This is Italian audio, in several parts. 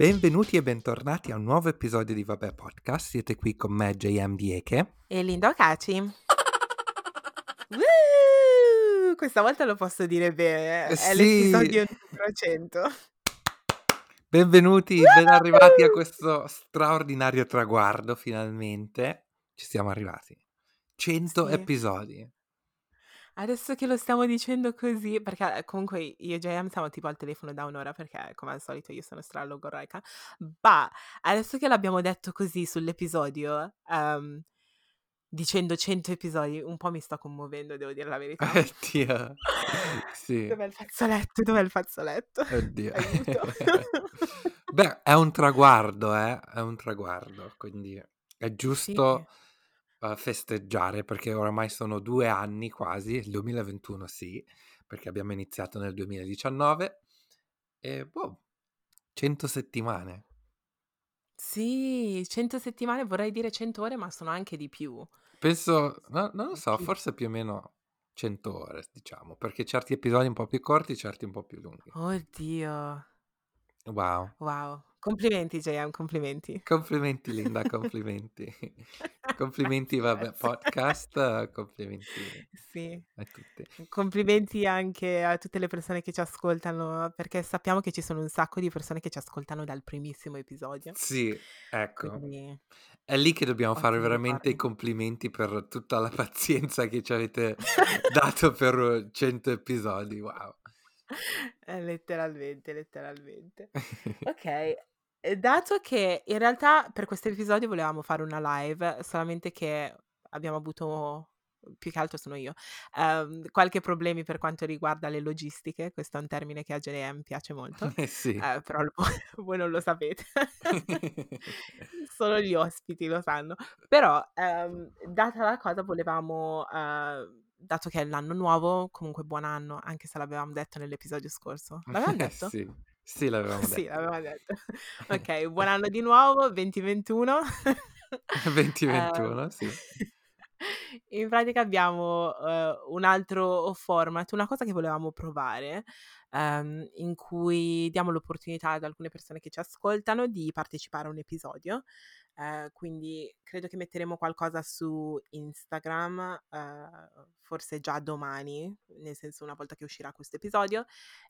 Benvenuti e bentornati a un nuovo episodio di Vabbè Podcast. Siete qui con me, J-M-D-E-K e Lindo Caci. Questa volta lo posso dire bene, è sì. L'episodio numero 100. Benvenuti, ben arrivati a questo straordinario traguardo, finalmente. Ci siamo arrivati. 100 sì. Episodi. Adesso che lo stiamo dicendo così, perché comunque io e JM siamo tipo al telefono da un'ora, perché come al solito io sono stralogoraica, ma adesso che l'abbiamo detto così sull'episodio, dicendo 100 episodi, un po' mi sto commuovendo, devo dire la verità. Oddio, sì. Dov'è il fazzoletto? Oddio. Beh, è un traguardo, quindi è giusto... Sì. Festeggiare, perché oramai sono 2 anni quasi, il 2021 sì, perché abbiamo iniziato nel 2019 e 100 settimane. Sì, 100 settimane, vorrei dire 100 ore, ma sono anche di più. Penso, no, non lo so, forse più o meno 100 ore, diciamo, perché certi episodi un po' più corti, certi un po' più lunghi. Oddio. Wow. Complimenti JM, complimenti. Complimenti Linda, complimenti. Complimenti Vabbè Podcast, complimenti sì. A tutti. Complimenti anche a tutte le persone che ci ascoltano, perché sappiamo che ci sono un sacco di persone che ci ascoltano dal primissimo episodio. Sì, ecco. Quindi... È lì che dobbiamo fare veramente i complimenti per tutta la pazienza che ci avete dato per 100 episodi, wow. Letteralmente. Ok. Dato che in realtà per questo episodio volevamo fare una live, solamente che abbiamo avuto, più che altro sono io, qualche problemi per quanto riguarda le logistiche. Questo è un termine che a JM piace molto, sì. Però voi non lo sapete, solo gli ospiti lo sanno. Però data la cosa volevamo... dato che è l'anno nuovo, comunque buon anno, anche se l'avevamo detto nell'episodio scorso. L'avevamo detto? Sì, l'avevamo detto. Sì, l'avevamo detto. Ok, buon anno di nuovo, 2021. 2021, sì. In pratica abbiamo un altro format, una cosa che volevamo provare, in cui diamo l'opportunità ad alcune persone che ci ascoltano di partecipare a un episodio. Quindi credo che metteremo qualcosa su Instagram, forse già domani, nel senso una volta che uscirà questo episodio,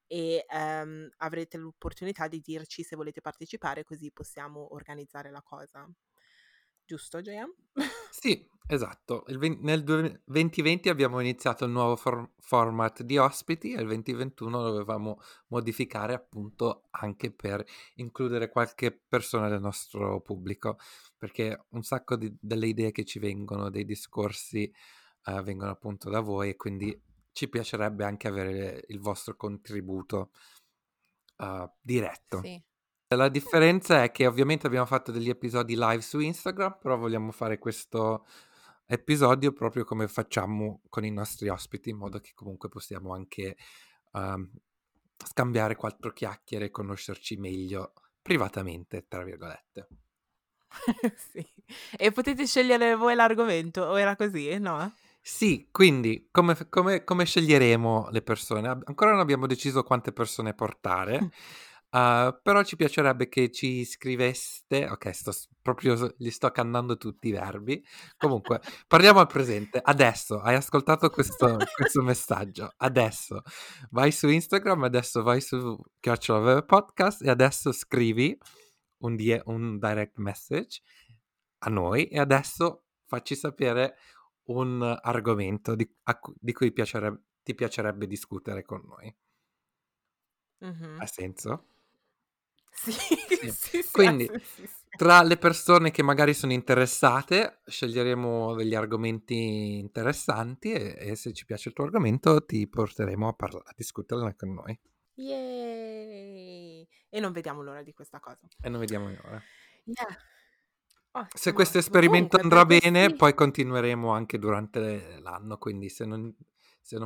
e avrete l'opportunità di dirci se volete partecipare, così possiamo organizzare la cosa. Giusto, Gioia? Sì, esatto. Nel 2020 abbiamo iniziato il nuovo format di ospiti e il 2021 dovevamo modificare appunto anche per includere qualche persona del nostro pubblico, perché un sacco delle idee che ci vengono, dei discorsi, vengono appunto da voi, e quindi ci piacerebbe anche avere il vostro contributo diretto. Sì. La differenza è che ovviamente abbiamo fatto degli episodi live su Instagram, però vogliamo fare questo episodio proprio come facciamo con i nostri ospiti, in modo che comunque possiamo anche scambiare 4 chiacchiere e conoscerci meglio privatamente, tra virgolette. Sì. E potete scegliere voi l'argomento, o era così, no? Sì, quindi come sceglieremo le persone? Ancora non abbiamo deciso quante persone portare. Però ci piacerebbe che ci scriveste, ok, li sto cannando tutti i verbi, comunque parliamo al presente, adesso hai ascoltato questo messaggio, adesso vai su Instagram, adesso vai su Chiocciola Podcast e adesso scrivi un direct message a noi e adesso facci sapere un argomento di cui ti piacerebbe discutere con noi. Mm-hmm. Ha senso? Sì. Quindi tra le persone che magari sono interessate sceglieremo degli argomenti interessanti e se ci piace il tuo argomento ti porteremo a discutere con noi. Yay! E non vediamo l'ora di questa cosa. Yeah. Oh, se questo esperimento andrà bene, sì. Poi continueremo anche durante l'anno, quindi se non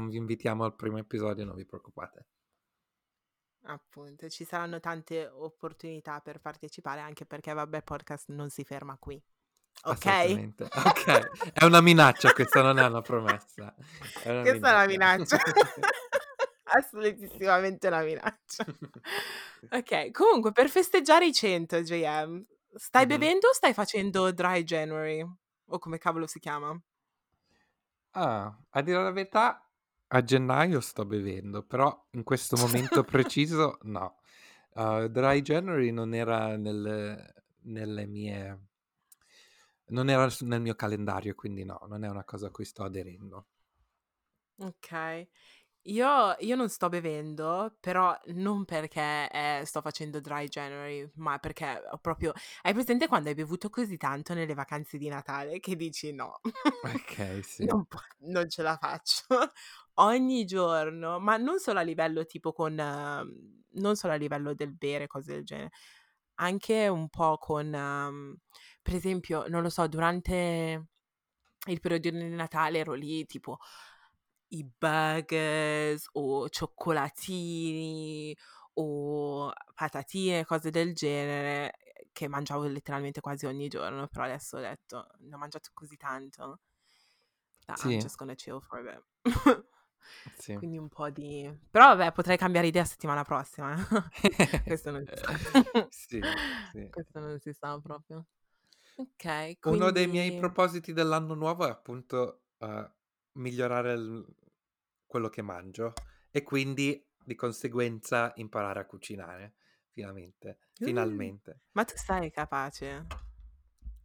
vi invitiamo al primo episodio non vi preoccupate. Appunto, ci saranno tante opportunità per partecipare, anche perché Vabbè Podcast non si ferma qui. Ok? Ok, è una minaccia, questa non è una promessa. Questa è una minaccia. assolutissimamente una minaccia. Ok, comunque per festeggiare i 100, JM, stai bevendo o stai facendo Dry January? O come cavolo si chiama? Ah, a dire la verità, a gennaio sto bevendo, però in questo momento preciso no. Dry January non era non era nel mio calendario, quindi no, non è una cosa a cui sto aderendo. Ok, io non sto bevendo, però non perché sto facendo Dry January, ma perché ho proprio... Hai presente quando hai bevuto così tanto nelle vacanze di Natale che dici no, ok, sì. non ce la faccio. Ogni giorno, ma non solo a livello tipo con... non solo a livello del bere, cose del genere, anche un po' con... per esempio, non lo so, durante il periodo di Natale ero lì tipo... i burgers o cioccolatini o patatine, cose del genere che mangiavo letteralmente quasi ogni giorno, però adesso ho detto ne ho mangiato così tanto that sì. I'm just gonna chill for a bit. Sì. Quindi un po' di... però vabbè, potrei cambiare idea settimana prossima. Questo non si sa. Sì, sì. Questo non si sa proprio. Ok, quindi... uno dei miei propositi dell'anno nuovo è appunto migliorare quello che mangio e quindi di conseguenza imparare a cucinare finalmente. Ma tu sei capace?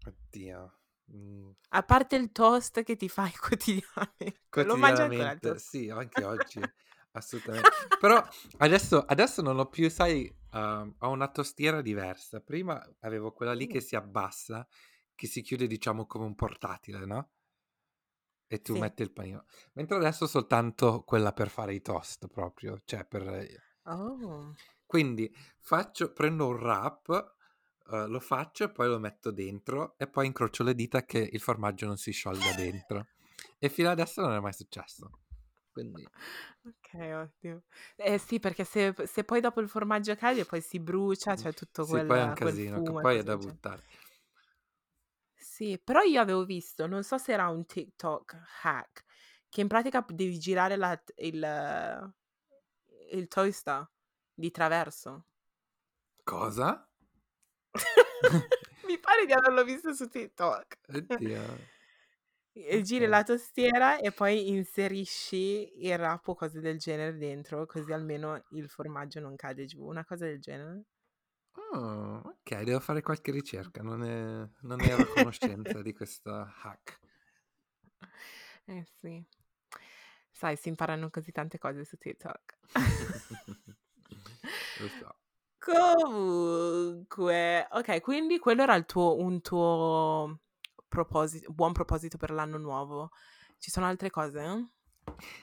Oddio. A parte il toast che ti fai quotidianamente. Lo mangi ancora il toast? Sì, anche oggi assolutamente. Però adesso non ho più, sai, ho una tostiera diversa. Prima avevo quella lì che si abbassa, che si chiude diciamo come un portatile, no? E tu metti il panino. Mentre adesso soltanto quella per fare i toast proprio. Cioè per... Oh. Quindi prendo un wrap, lo faccio e poi lo metto dentro e poi incrocio le dita che il formaggio non si sciolga dentro. E fino adesso non è mai successo. Quindi... Ok, ottimo. Sì, perché se poi dopo il formaggio cade poi si brucia, cioè tutto quello... Sì, poi è un casino, fumo, poi è da buttare. Sì, però io avevo visto, non so se era un TikTok hack, che in pratica devi girare il toaster di traverso. Cosa? Mi pare di averlo visto su TikTok. Oddio. Giri la tostiera e poi inserisci il rapo o cose del genere dentro, così almeno il formaggio non cade giù, una cosa del genere. Oh, ok, devo fare qualche ricerca, non ero a conoscenza di questa hack. Sì, sai, si imparano così tante cose su TikTok. Lo so. Comunque, ok, quindi quello era un tuo buon proposito per l'anno nuovo. Ci sono altre cose?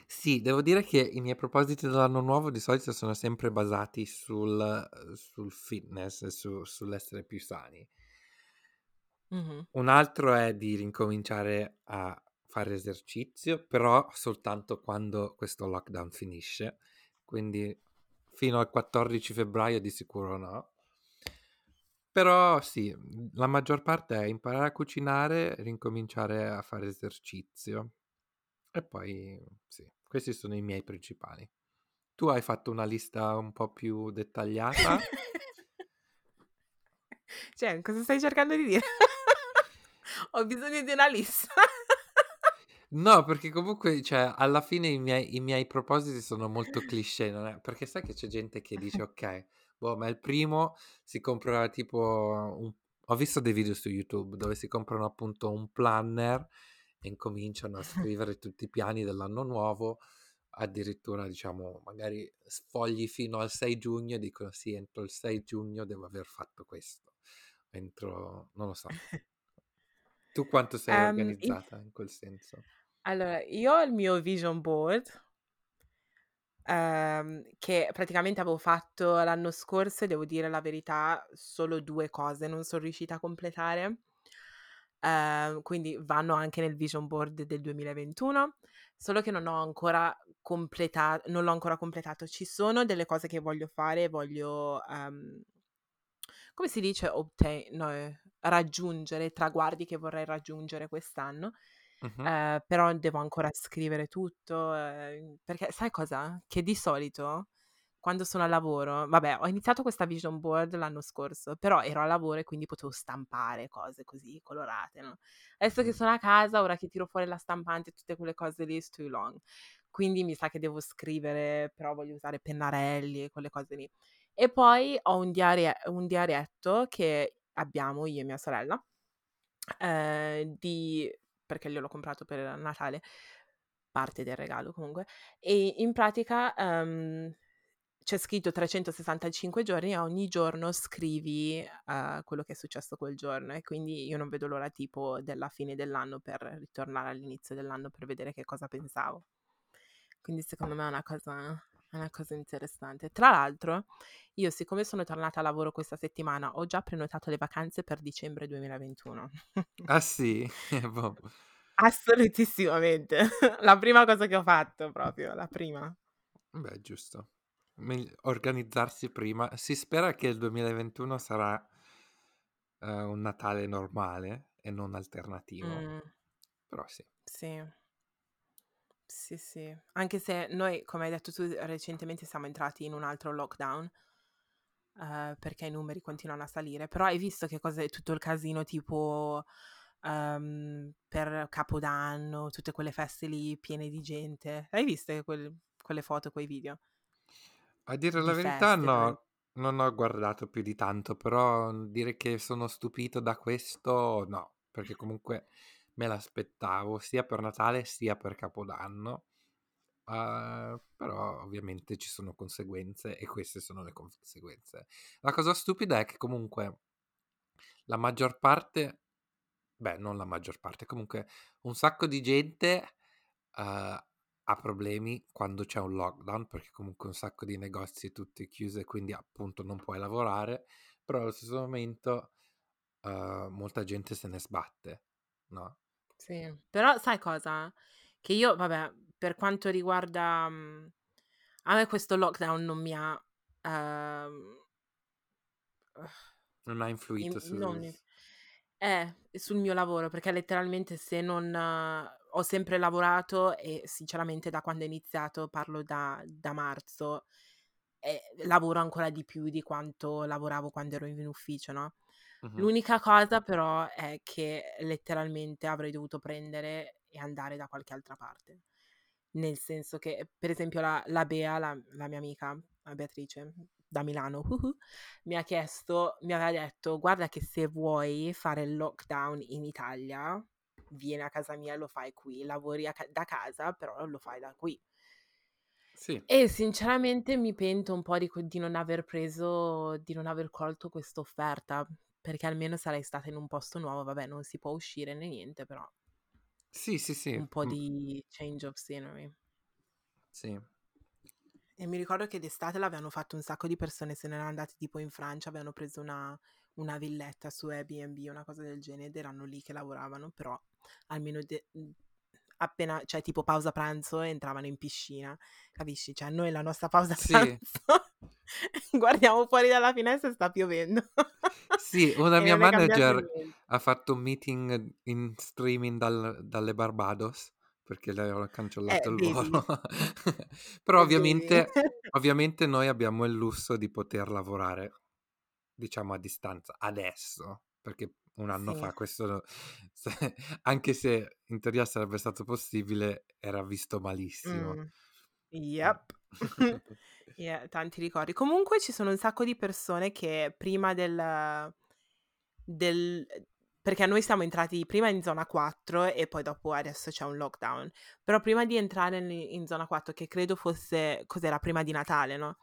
Sì, devo dire che i miei propositi dell'anno nuovo di solito sono sempre basati sul fitness e sull'essere più sani. Mm-hmm. Un altro è di ricominciare a fare esercizio, però soltanto quando questo lockdown finisce, quindi fino al 14 febbraio di sicuro no. Però sì, la maggior parte è imparare a cucinare, ricominciare a fare esercizio. E poi, sì, questi sono i miei principali. Tu hai fatto una lista un po' più dettagliata? Cioè, cosa stai cercando di dire? Ho bisogno di una lista. No, perché comunque, cioè, alla fine i miei propositi sono molto cliché, non è? Perché sai che c'è gente che dice, ok, boh, ma il primo si compra tipo... Ho visto dei video su YouTube dove si comprano appunto un planner e incominciano a scrivere tutti i piani dell'anno nuovo, addirittura diciamo magari sfogli fino al 6 giugno e dicono sì, entro il 6 giugno devo aver fatto questo, entro non lo so. Tu quanto sei organizzata in quel senso? Allora, io ho il mio vision board che praticamente avevo fatto l'anno scorso e devo dire la verità solo 2 cose non sono riuscita a completare. Quindi vanno anche nel vision board del 2021, solo che non l'ho ancora completato. Ci sono delle cose che voglio fare, voglio come si dice, raggiungere traguardi che vorrei raggiungere quest'anno però devo ancora scrivere tutto, perché sai cosa? Che di solito quando sono a lavoro, vabbè, ho iniziato questa vision board l'anno scorso, però ero a lavoro e quindi potevo stampare cose così colorate, no? Adesso che sono a casa, ora che tiro fuori la stampante, tutte quelle cose lì, it's too long. Quindi mi sa che devo scrivere, però voglio usare pennarelli e quelle cose lì. E poi ho un diarietto che abbiamo io e mia sorella, perché gliel'ho comprato per Natale, parte del regalo comunque, e in pratica c'è scritto 365 giorni e ogni giorno scrivi quello che è successo quel giorno, e quindi io non vedo l'ora tipo della fine dell'anno per ritornare all'inizio dell'anno per vedere che cosa pensavo. Quindi secondo me è una cosa interessante. Tra l'altro, io siccome sono tornata a lavoro questa settimana, ho già prenotato le vacanze per dicembre 2021. Ah sì? Assolutissimamente. La prima cosa che ho fatto proprio, la prima. Beh, giusto. Organizzarsi prima. Si spera che il 2021 sarà un Natale normale e non alternativo. Però sì. Sì. Sì, sì, anche se noi, come hai detto tu, recentemente siamo entrati in un altro lockdown, perché i numeri continuano a salire, però hai visto che cosa è tutto il casino tipo per Capodanno, tutte quelle feste lì piene di gente, hai visto quelle foto, quei video? A dire la verità no, non ho guardato più di tanto, però dire che sono stupito da questo no, perché comunque me l'aspettavo sia per Natale sia per Capodanno, però ovviamente ci sono conseguenze e queste sono le conseguenze. La cosa stupida è che comunque la maggior parte, beh non la maggior parte, comunque un sacco di gente ha problemi quando c'è un lockdown, perché comunque un sacco di negozi tutti chiusi, quindi appunto non puoi lavorare, però allo stesso momento molta gente se ne sbatte, no? Sì, però sai cosa? Che io, vabbè, per quanto riguarda a me questo lockdown non mi ha non ha influito sul mio lavoro, perché letteralmente se non ho sempre lavorato, e sinceramente da quando è iniziato, parlo da marzo, lavoro ancora di più di quanto lavoravo quando ero in ufficio, no? L'unica cosa però è che letteralmente avrei dovuto prendere e andare da qualche altra parte, nel senso che per esempio la Bea, la mia amica, la Beatrice da Milano, mi aveva detto: guarda che se vuoi fare il lockdown in Italia vieni a casa mia e lo fai qui, lavori da casa però lo fai da qui. Sì. E sinceramente mi pento un po' di non aver colto questa offerta, perché almeno sarei stata in un posto nuovo, vabbè non si può uscire né niente, però sì. Un po' di change of scenery. Sì. E mi ricordo che d'estate l'avevano fatto un sacco di persone, se ne erano andate tipo in Francia, avevano preso una villetta su Airbnb, una cosa del genere, ed erano lì che lavoravano, però almeno appena, cioè tipo pausa pranzo, entravano in piscina, capisci? Cioè noi la nostra pausa pranzo... Sì. Guardiamo fuori dalla finestra e sta piovendo. Sì, una mia manager ha fatto un meeting in streaming dalle Barbados perché le avevano cancellato il volo. Però ovviamente noi abbiamo il lusso di poter lavorare, diciamo, a distanza adesso, perché un anno fa questo, anche se in teoria sarebbe stato possibile, era visto malissimo. Yep. Yeah, tanti ricordi. Comunque ci sono un sacco di persone che prima perché noi siamo entrati prima in zona 4 e poi dopo adesso c'è un lockdown, però prima di entrare in zona 4, che credo fosse, cos'era, prima di Natale, no?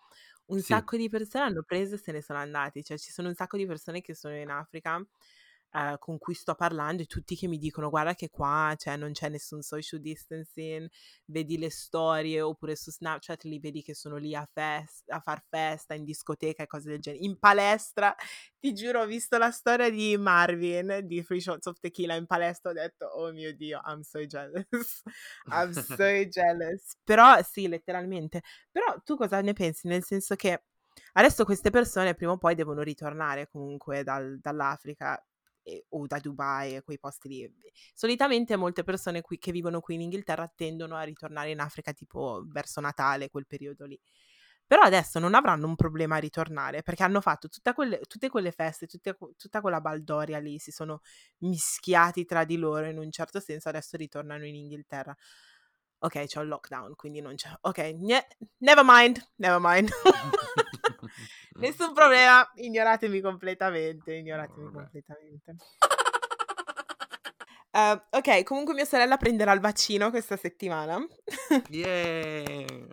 Un sacco di persone hanno preso e se ne sono andati, cioè ci sono un sacco di persone che sono in Africa con cui sto parlando, e tutti che mi dicono: guarda che qua, cioè, non c'è nessun social distancing, vedi le storie oppure su Snapchat li vedi che sono lì a far festa in discoteca e cose del genere, in palestra. Ti giuro, ho visto la storia di Marvin di Free Shots of Tequila in palestra, ho detto: oh mio Dio, I'm so jealous. I'm so jealous. Però sì, letteralmente. Però tu cosa ne pensi? Nel senso che adesso queste persone prima o poi devono ritornare comunque dall'Africa, o da Dubai, quei posti lì. Solitamente molte persone qui, che vivono qui in Inghilterra, tendono a ritornare in Africa tipo verso Natale, quel periodo lì. Però adesso non avranno un problema a ritornare, perché hanno fatto tutte quelle feste, tutta quella baldoria lì, si sono mischiati tra di loro in un certo senso, adesso ritornano in Inghilterra. Ok, c'è il lockdown, quindi non c'è... Ok, never mind. Nessun problema, ignoratemi completamente. Ok, comunque mia sorella prenderà il vaccino questa settimana. Yeah!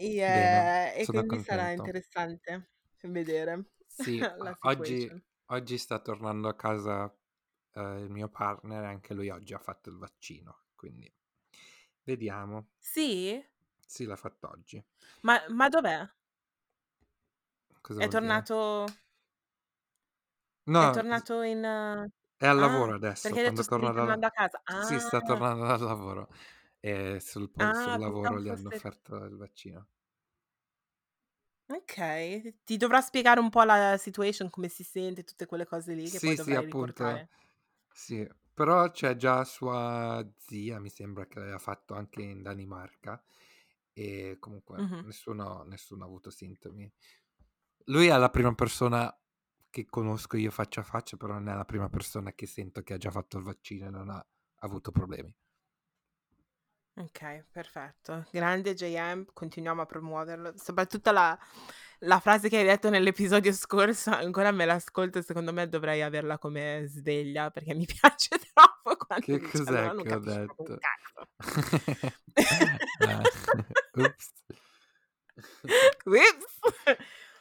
Yeah, bene, e quindi contento. Sarà interessante vedere. Sì, oggi sta tornando a casa il mio partner, anche lui oggi ha fatto il vaccino, quindi vediamo. Sì? Sì, l'ha fatto oggi. Ma dov'è? Cosa è tornato? No, è tornato in... È al lavoro adesso. Perché quando tornando a casa. Ah. Sì, sta tornando dal lavoro. E sul lavoro gli hanno offerto il vaccino. Ok, ti dovrà spiegare un po' la situation, come si sente, tutte quelle cose lì che poi dovrai riportare. Sì, però c'è già sua zia, mi sembra, che l'aveva fatto anche in Danimarca, e comunque nessuno ha avuto sintomi. Lui è la prima persona che conosco io faccia a faccia, però non è la prima persona che sento che ha già fatto il vaccino e non ha avuto problemi. Ok, perfetto. Grande JM, continuiamo a promuoverlo. Soprattutto la frase che hai detto nell'episodio scorso, ancora me l'ascolto, secondo me dovrei averla come sveglia, perché mi piace troppo quando... Che cos'è che ho detto?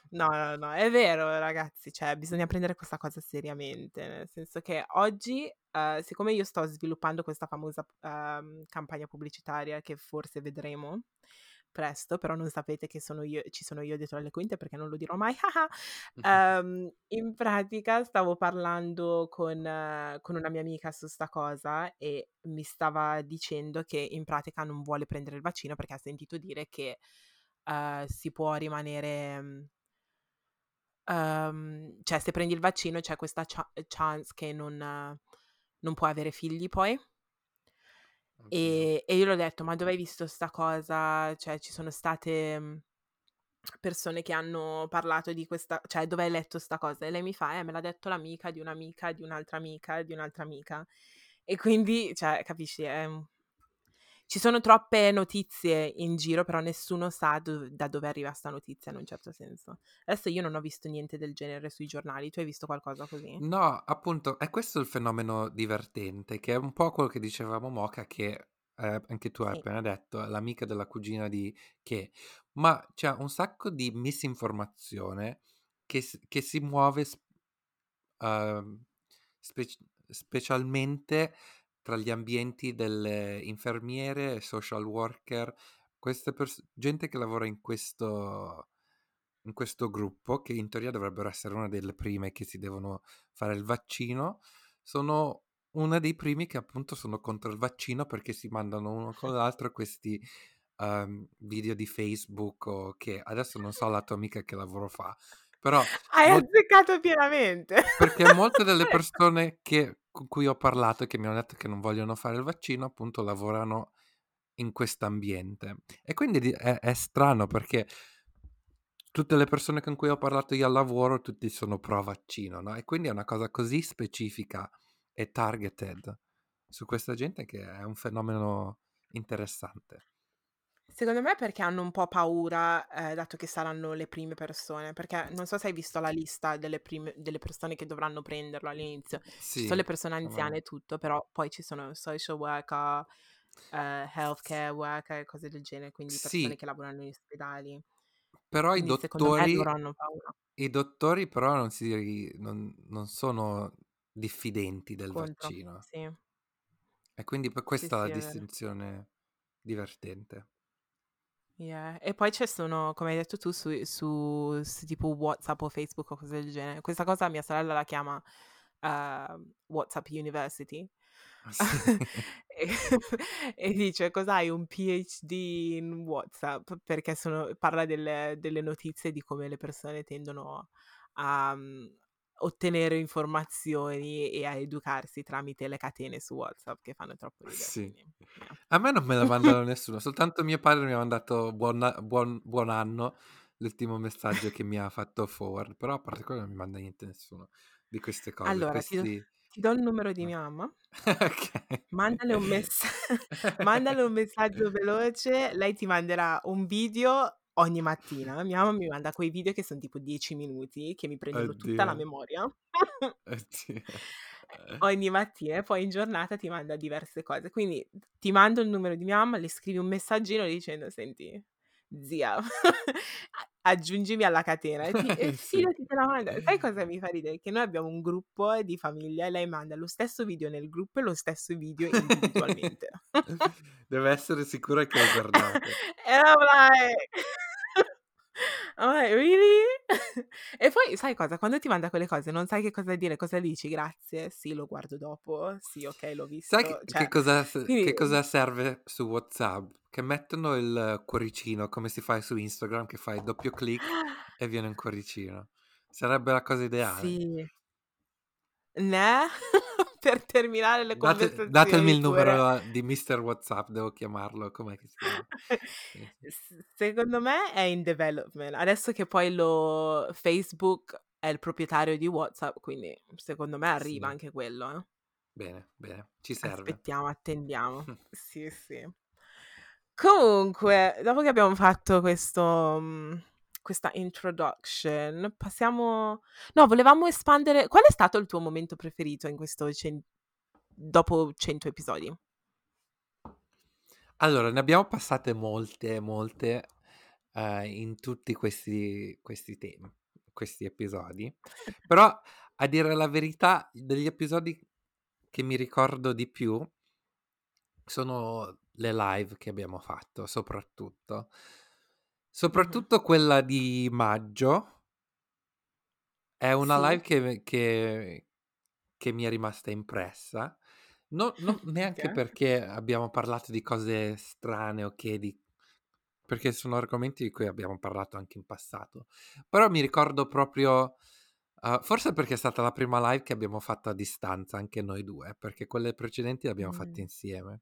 No, è vero ragazzi, cioè bisogna prendere questa cosa seriamente, nel senso che oggi, siccome io sto sviluppando questa famosa campagna pubblicitaria che forse vedremo presto, però non sapete che ci sono io dietro alle quinte perché non lo dirò mai, in pratica stavo parlando con una mia amica su sta cosa e mi stava dicendo che in pratica non vuole prendere il vaccino perché ha sentito dire che si può rimanere... cioè se prendi il vaccino c'è questa chance che non puoi avere figli poi. E io l'ho detto, ma dove hai visto sta cosa? Cioè ci sono state persone che hanno parlato di questa, cioè dove hai letto sta cosa? E lei mi fa, me l'ha detto l'amica di un'amica di un'altra amica di un'altra amica. E quindi, cioè, capisci, ci sono troppe notizie in giro, però nessuno sa da dove arriva sta notizia in un certo senso. Adesso io non ho visto niente del genere sui giornali, tu hai visto qualcosa così? No, appunto, è questo il fenomeno divertente, che è un po' quello che dicevamo Moka, che anche tu hai appena detto, l'amica della cugina di che. Ma c'è un sacco di misinformazione che si muove specialmente... tra gli ambienti delle infermiere, social worker, queste gente che lavora in questo gruppo, che in teoria dovrebbero essere una delle prime che si devono fare il vaccino, sono una dei primi che appunto sono contro il vaccino, perché si mandano uno con l'altro questi video di Facebook, o che adesso non so la tua amica che lavoro fa, però... Hai azzeccato pienamente! Perché molte delle persone che... con cui ho parlato e che mi hanno detto che non vogliono fare il vaccino, appunto lavorano in quest'ambiente. E quindi è strano, perché tutte le persone con cui ho parlato io al lavoro, tutti sono pro vaccino, no? E quindi è una cosa così specifica e targeted su questa gente che è un fenomeno interessante. Secondo me perché hanno un po' paura, dato che saranno le prime persone, perché non so se hai visto la lista delle persone che dovranno prenderlo all'inizio. Sì, ci sono le persone anziane e tutto, però poi ci sono social worker, healthcare worker e cose del genere, quindi persone che lavorano negli ospedali. Però quindi i dottori però non sono diffidenti del vaccino. Sì. E quindi per questa è la distinzione divertente. Yeah. E poi ci sono, come hai detto tu, su tipo WhatsApp o Facebook o cose del genere. Questa cosa mia sorella la chiama WhatsApp University. Sì. e dice, cos'hai un PhD in WhatsApp? Perché parla delle notizie di come le persone tendono a ottenere informazioni e a educarsi tramite le catene su WhatsApp che fanno troppo ridere. Sì. Yeah. A me non me la mandano nessuno, soltanto mio padre mi ha mandato buon anno, l'ultimo messaggio che mi ha fatto forward, però a parte quello non mi manda niente nessuno di queste cose. Allora, ti do il numero di mia mamma. Okay. Mandale un messaggio veloce, lei ti manderà un video ogni mattina. Mia mamma mi manda quei video che sono tipo 10 minuti, che mi prendono tutta la memoria. Oddio. Ogni mattina, e poi in giornata ti manda diverse cose. Quindi ti mando il numero di mia mamma, le scrivi un messaggino dicendo: senti, zia, aggiungimi alla catena. Sì, te la mando. Sai cosa mi fa ridere? Che noi abbiamo un gruppo di famiglia e lei manda lo stesso video nel gruppo e lo stesso video individualmente. Deve essere sicura che hai guardato. E allora I'm like, really? E poi sai cosa? Quando ti manda quelle cose non sai che cosa dire, cosa dici? Grazie, sì, lo guardo dopo, sì, ok, l'ho visto. Sai che cosa serve su WhatsApp? Che mettono il cuoricino, come si fa su Instagram, che fai doppio clic e viene un cuoricino. Sarebbe la cosa ideale. Sì. Ne? Per terminare le conversazioni. Datemi il numero di Mr. WhatsApp, devo chiamarlo. Com'è che si chiama? Secondo me è in development. Adesso che poi Facebook è il proprietario di WhatsApp, quindi secondo me arriva anche quello. Bene, ci serve. Aspettiamo, attendiamo. Sì. Comunque, dopo che abbiamo fatto questa introduction, passiamo... No, volevamo espandere... Qual è stato il tuo momento preferito in questo dopo 100 episodi? Allora, ne abbiamo passate molte in tutti questi temi, questi episodi. Però, a dire la verità, degli episodi che mi ricordo di più sono le live che abbiamo fatto, soprattutto quella di maggio. È una live che mi è rimasta impressa, non neanche perché abbiamo parlato di cose strane perché sono argomenti di cui abbiamo parlato anche in passato, però mi ricordo proprio forse perché è stata la prima live che abbiamo fatto a distanza anche noi due, perché quelle precedenti le abbiamo fatte insieme,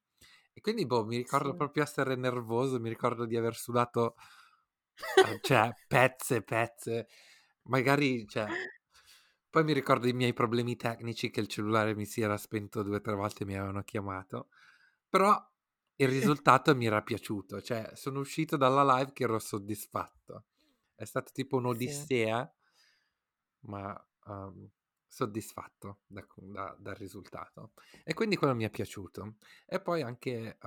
e quindi mi ricordo proprio essere nervoso, mi ricordo di aver sudato cioè pezze magari, cioè. Poi mi ricordo i miei problemi tecnici, che il cellulare mi si era spento 2 o 3 volte, mi avevano chiamato, però il risultato mi era piaciuto, cioè sono uscito dalla live che ero soddisfatto. È stato tipo un'odissea ma soddisfatto dal risultato, e quindi quello mi è piaciuto. E poi anche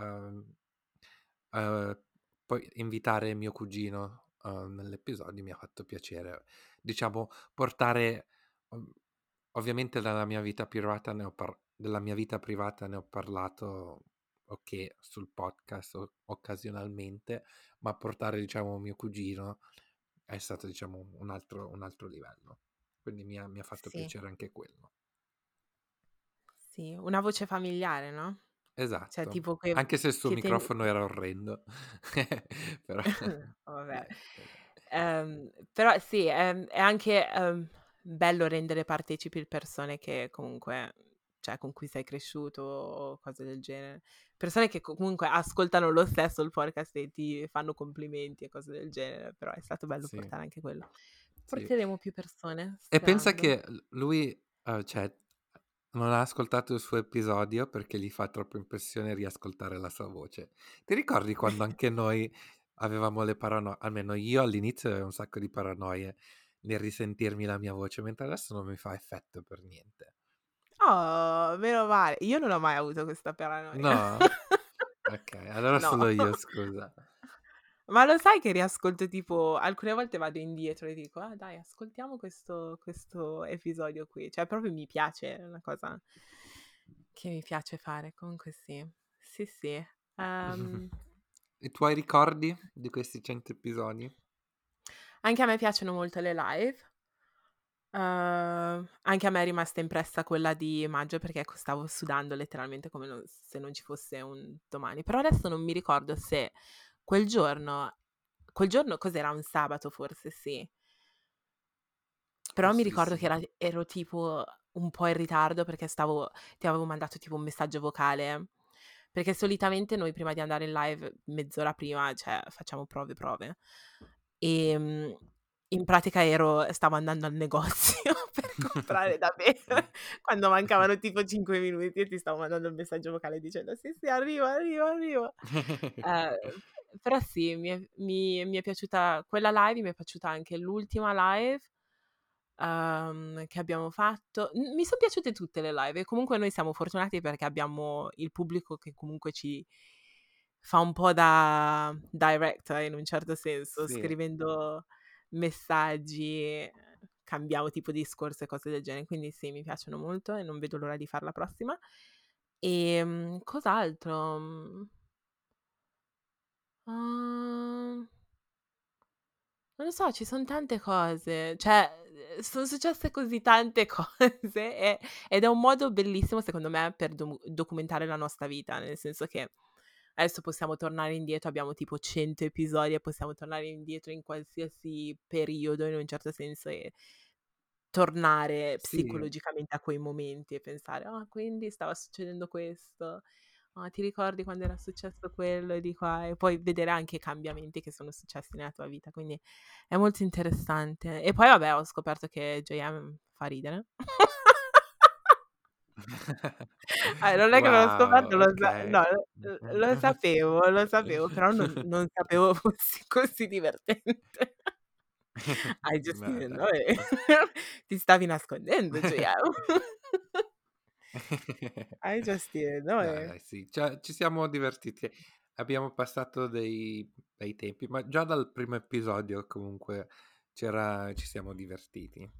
poi invitare mio cugino nell'episodio mi ha fatto piacere. Diciamo, portare... Ovviamente della mia vita privata ne ho parlato sul podcast occasionalmente, ma portare, diciamo, mio cugino è stato, diciamo, un altro livello. Quindi mi ha fatto piacere anche quello. Sì, una voce familiare, no? Esatto, cioè, tipo anche se il suo microfono era orrendo. Però... Vabbè. Però sì, è anche bello rendere partecipi le persone che comunque, cioè, con cui sei cresciuto o cose del genere. Persone che comunque ascoltano lo stesso il podcast e ti fanno complimenti e cose del genere, però è stato bello portare anche quello. Porteremo più persone. Sperando. E pensa che lui, cioè, non ha ascoltato il suo episodio perché gli fa troppo impressione riascoltare la sua voce. Ti ricordi quando anche noi avevamo le paranoie? Almeno io all'inizio avevo un sacco di paranoie nel risentirmi la mia voce, mentre adesso non mi fa effetto per niente. Oh, meno male. Io non ho mai avuto questa paranoia. No? Ok, allora no. Solo io, scusa. Ma lo sai che riascolto, tipo, alcune volte vado indietro e dico, dai, ascoltiamo questo episodio qui. Cioè, proprio mi piace, è una cosa che mi piace fare. Comunque sì. I tuoi ricordi di questi 100 episodi? Anche a me piacciono molto le live. Anche a me è rimasta impressa quella di maggio, perché stavo sudando letteralmente come se non ci fosse un domani. Però adesso non mi ricordo se... Quel giorno cos'era, un sabato forse, sì. Però mi ricordo che ero tipo un po' in ritardo perché ti avevo mandato tipo un messaggio vocale, perché solitamente noi prima di andare in live mezz'ora prima, cioè, facciamo prove e in pratica stavo andando al negozio per comprare da bere quando mancavano tipo 5 minuti e ti stavo mandando il messaggio vocale dicendo sì arrivo però sì, mi è piaciuta quella live, mi è piaciuta anche l'ultima live che abbiamo fatto. Mi sono piaciute tutte le live e comunque noi siamo fortunati perché abbiamo il pubblico che comunque ci fa un po' da director in un certo senso, sì, scrivendo messaggi, cambiamo tipo discorso e cose del genere, quindi sì, mi piacciono molto e non vedo l'ora di fare la prossima. E cos'altro? Non lo so, ci sono tante cose, cioè sono successe così tante cose ed è un modo bellissimo secondo me per documentare la nostra vita, nel senso che adesso possiamo tornare indietro, abbiamo tipo 100 episodi e possiamo tornare indietro in qualsiasi periodo in un certo senso e tornare psicologicamente a quei momenti e pensare quindi stava succedendo questo, ti ricordi quando era successo quello e di qua, e poi vedere anche i cambiamenti che sono successi nella tua vita, quindi è molto interessante. E poi vabbè, ho scoperto che JM fa ridere non è che non l'ho scoperto, okay. lo sapevo però non sapevo fosse così divertente. Hai giusto, no, ti stavi nascondendo, JM. Hai già sì, ci siamo divertiti, abbiamo passato dei tempi, ma già dal primo episodio comunque ci siamo divertiti.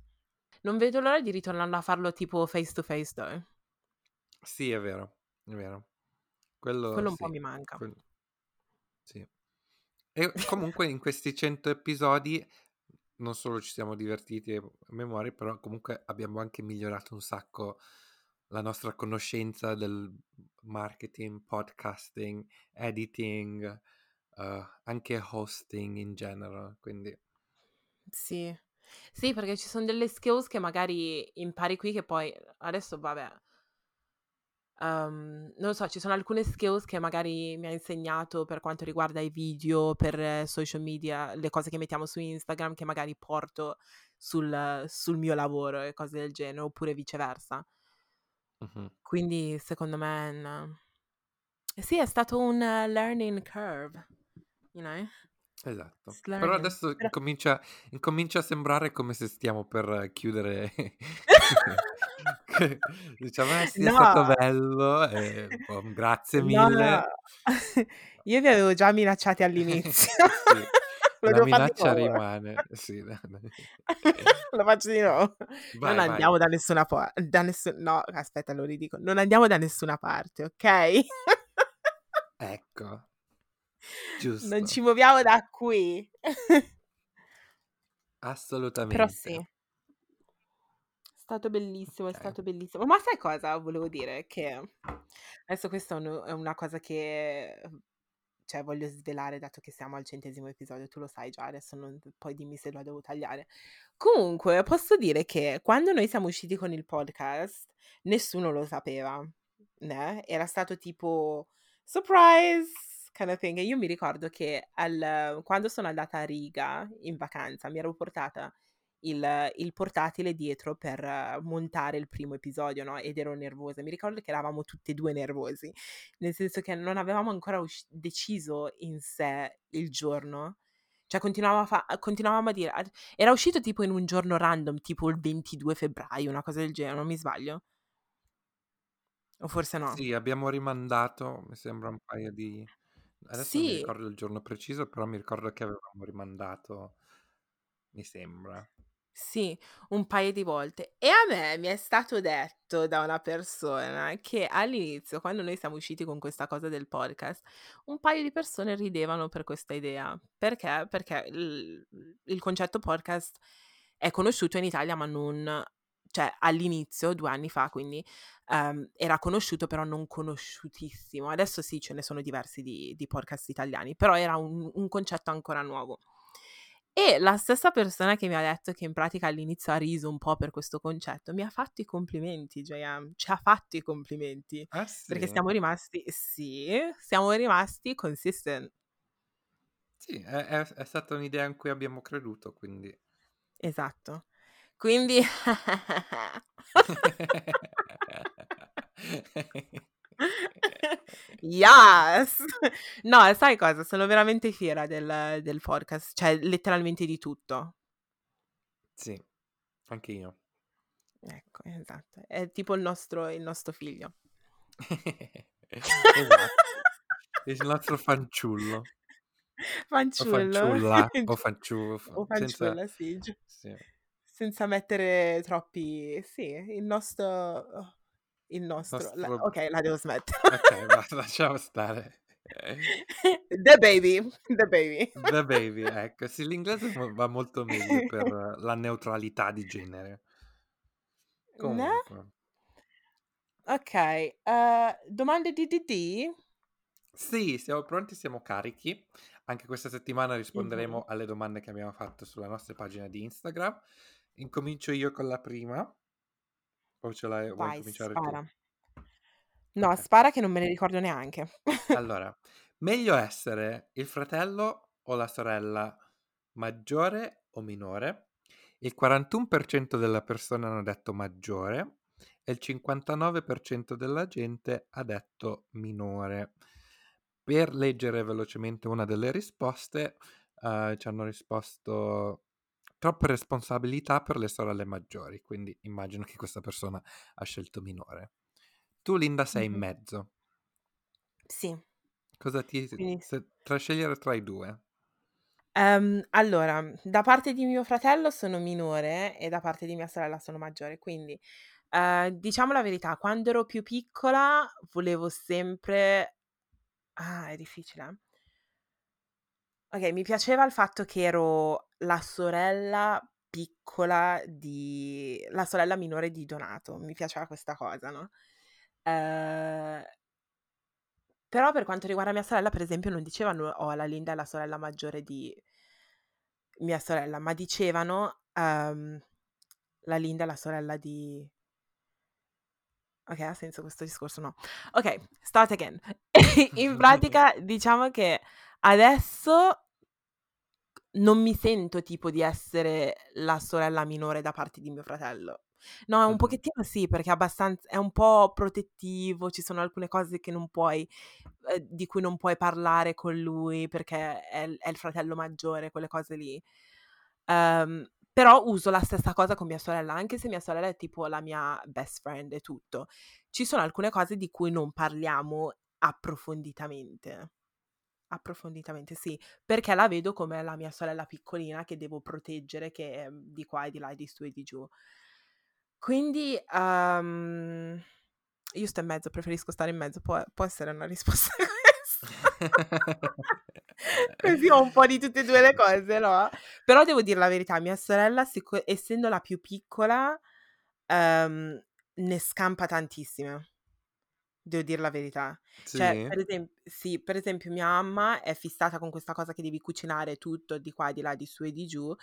Non vedo l'ora di ritornare a farlo tipo face to face, though. Sì, è vero, quello un po' mi manca, sì. E comunque in questi 100 episodi non solo ci siamo divertiti a memoria, però comunque abbiamo anche migliorato un sacco la nostra conoscenza del marketing, podcasting, editing, anche hosting in generale, quindi... Sì, perché ci sono delle skills che magari impari qui che poi... Adesso, vabbè, non lo so, ci sono alcune skills che magari mi ha insegnato per quanto riguarda i video, per social media, le cose che mettiamo su Instagram, che magari porto sul mio lavoro e cose del genere, oppure viceversa. Mm-hmm. Quindi secondo me sì, è stato un learning curve, you know? Esatto. Però adesso comincia a sembrare come se stiamo per chiudere diciamo sì, no, è stato bello grazie mille, no. Io vi avevo già minacciati all'inizio. Sì. La minaccia rimane, sì, lo faccio di nuovo. Vai. Andiamo da nessuna parte, no, aspetta, lo ridico, non andiamo da nessuna parte, ok? Ecco, giusto, non ci muoviamo da qui assolutamente. Però sì, è stato bellissimo. Ma sai cosa volevo dire? Che adesso questa è una cosa che, cioè, voglio svelare, dato che siamo al 100° episodio, tu lo sai già, adesso poi dimmi se lo devo tagliare. Comunque, posso dire che quando noi siamo usciti con il podcast, nessuno lo sapeva, né? Era stato tipo surprise, kind of thing. E io mi ricordo che quando sono andata a Riga in vacanza, mi ero portata il portatile dietro per montare il primo episodio, no? Ed ero nervosa, mi ricordo che eravamo tutti e due nervosi, nel senso che non avevamo ancora deciso in sé il giorno, cioè continuavamo a dire, era uscito tipo in un giorno random, tipo il 22 febbraio, una cosa del genere, non mi sbaglio? O forse no? Sì, abbiamo rimandato, mi sembra un paio di... Adesso sì, non mi ricordo il giorno preciso, però mi ricordo che avevamo rimandato, mi sembra. Sì, un paio di volte. E a me mi è stato detto da una persona che all'inizio, quando noi siamo usciti con questa cosa del podcast, un paio di persone ridevano per questa idea. Perché? Perché il concetto podcast è conosciuto in Italia, ma non... Cioè, all'inizio, 2 anni fa, quindi, era conosciuto, però non conosciutissimo. Adesso sì, ce ne sono diversi di podcast italiani, però era un concetto ancora nuovo. E la stessa persona che mi ha detto che in pratica all'inizio ha riso un po' per questo concetto, mi ha fatto i complimenti, JM, ci ha fatto i complimenti. Ah, sì? Perché siamo rimasti consistent. Sì, è stata un'idea in cui abbiamo creduto, quindi. Esatto. Quindi... Yes! No, sai cosa? Sono veramente fiera del podcast, cioè letteralmente di tutto. Sì, anche io. Ecco, esatto. È tipo il nostro figlio. Esatto. Il nostro fanciullo. O fanciulla, senza... sì. Senza mettere troppi... Sì, il nostro... Ok, la devo smettere. Ok, basta, lasciamo stare. The baby, ecco. Sì, l'inglese va molto meglio per la neutralità di genere. Comunque. No? Ok, domande di DDD? Sì, siamo pronti, siamo carichi. Anche questa settimana risponderemo alle domande che abbiamo fatto sulla nostra pagina di Instagram. Incomincio io con la prima. O ce l'hai? Vuoi cominciare tu? No, okay. Spara che non me ne ricordo neanche. Allora, meglio essere il fratello o la sorella maggiore o minore? Il 41% della persone hanno detto maggiore e il 59% della gente ha detto minore. Per leggere velocemente una delle risposte, ci hanno risposto... troppe responsabilità per le sorelle maggiori, quindi immagino che questa persona ha scelto minore. Tu, Linda, sei in mezzo. Sì. Cosa ti... Quindi... tra scegliere tra i due? Allora, da parte di mio fratello sono minore e da parte di mia sorella sono maggiore, quindi diciamo la verità, quando ero più piccola volevo sempre... Ah, è difficile. Ok, mi piaceva il fatto che ero la sorella piccola di... la sorella minore di Donato, mi piaceva questa cosa, no? Però per quanto riguarda mia sorella, per esempio, non dicevano "oh, la Linda è la sorella maggiore di mia sorella", ma dicevano "la Linda è la sorella di..." Ok, ha senso questo discorso? No. Ok, start again. In pratica, diciamo che adesso non mi sento tipo di essere la sorella minore da parte di mio fratello. No, è un pochettino sì, perché è un po' protettivo, ci sono alcune cose che non puoi, di cui non puoi parlare con lui perché è il fratello maggiore, quelle cose lì. Però uso la stessa cosa con mia sorella, anche se mia sorella è tipo la mia best friend e tutto. Ci sono alcune cose di cui non parliamo approfonditamente, sì, perché la vedo come la mia sorella piccolina che devo proteggere, che è di qua e di là e di su e di giù, quindi io sto in mezzo, preferisco stare in mezzo. Può essere una risposta questa? Così ho un po' di tutte e due le cose, no? Però devo dire la verità, mia sorella, essendo la più piccola, ne scampa tantissime. Devo dire la verità. Sì. Cioè, per esempio mia mamma è fissata con questa cosa che devi cucinare tutto di qua, di là, di su e di giù.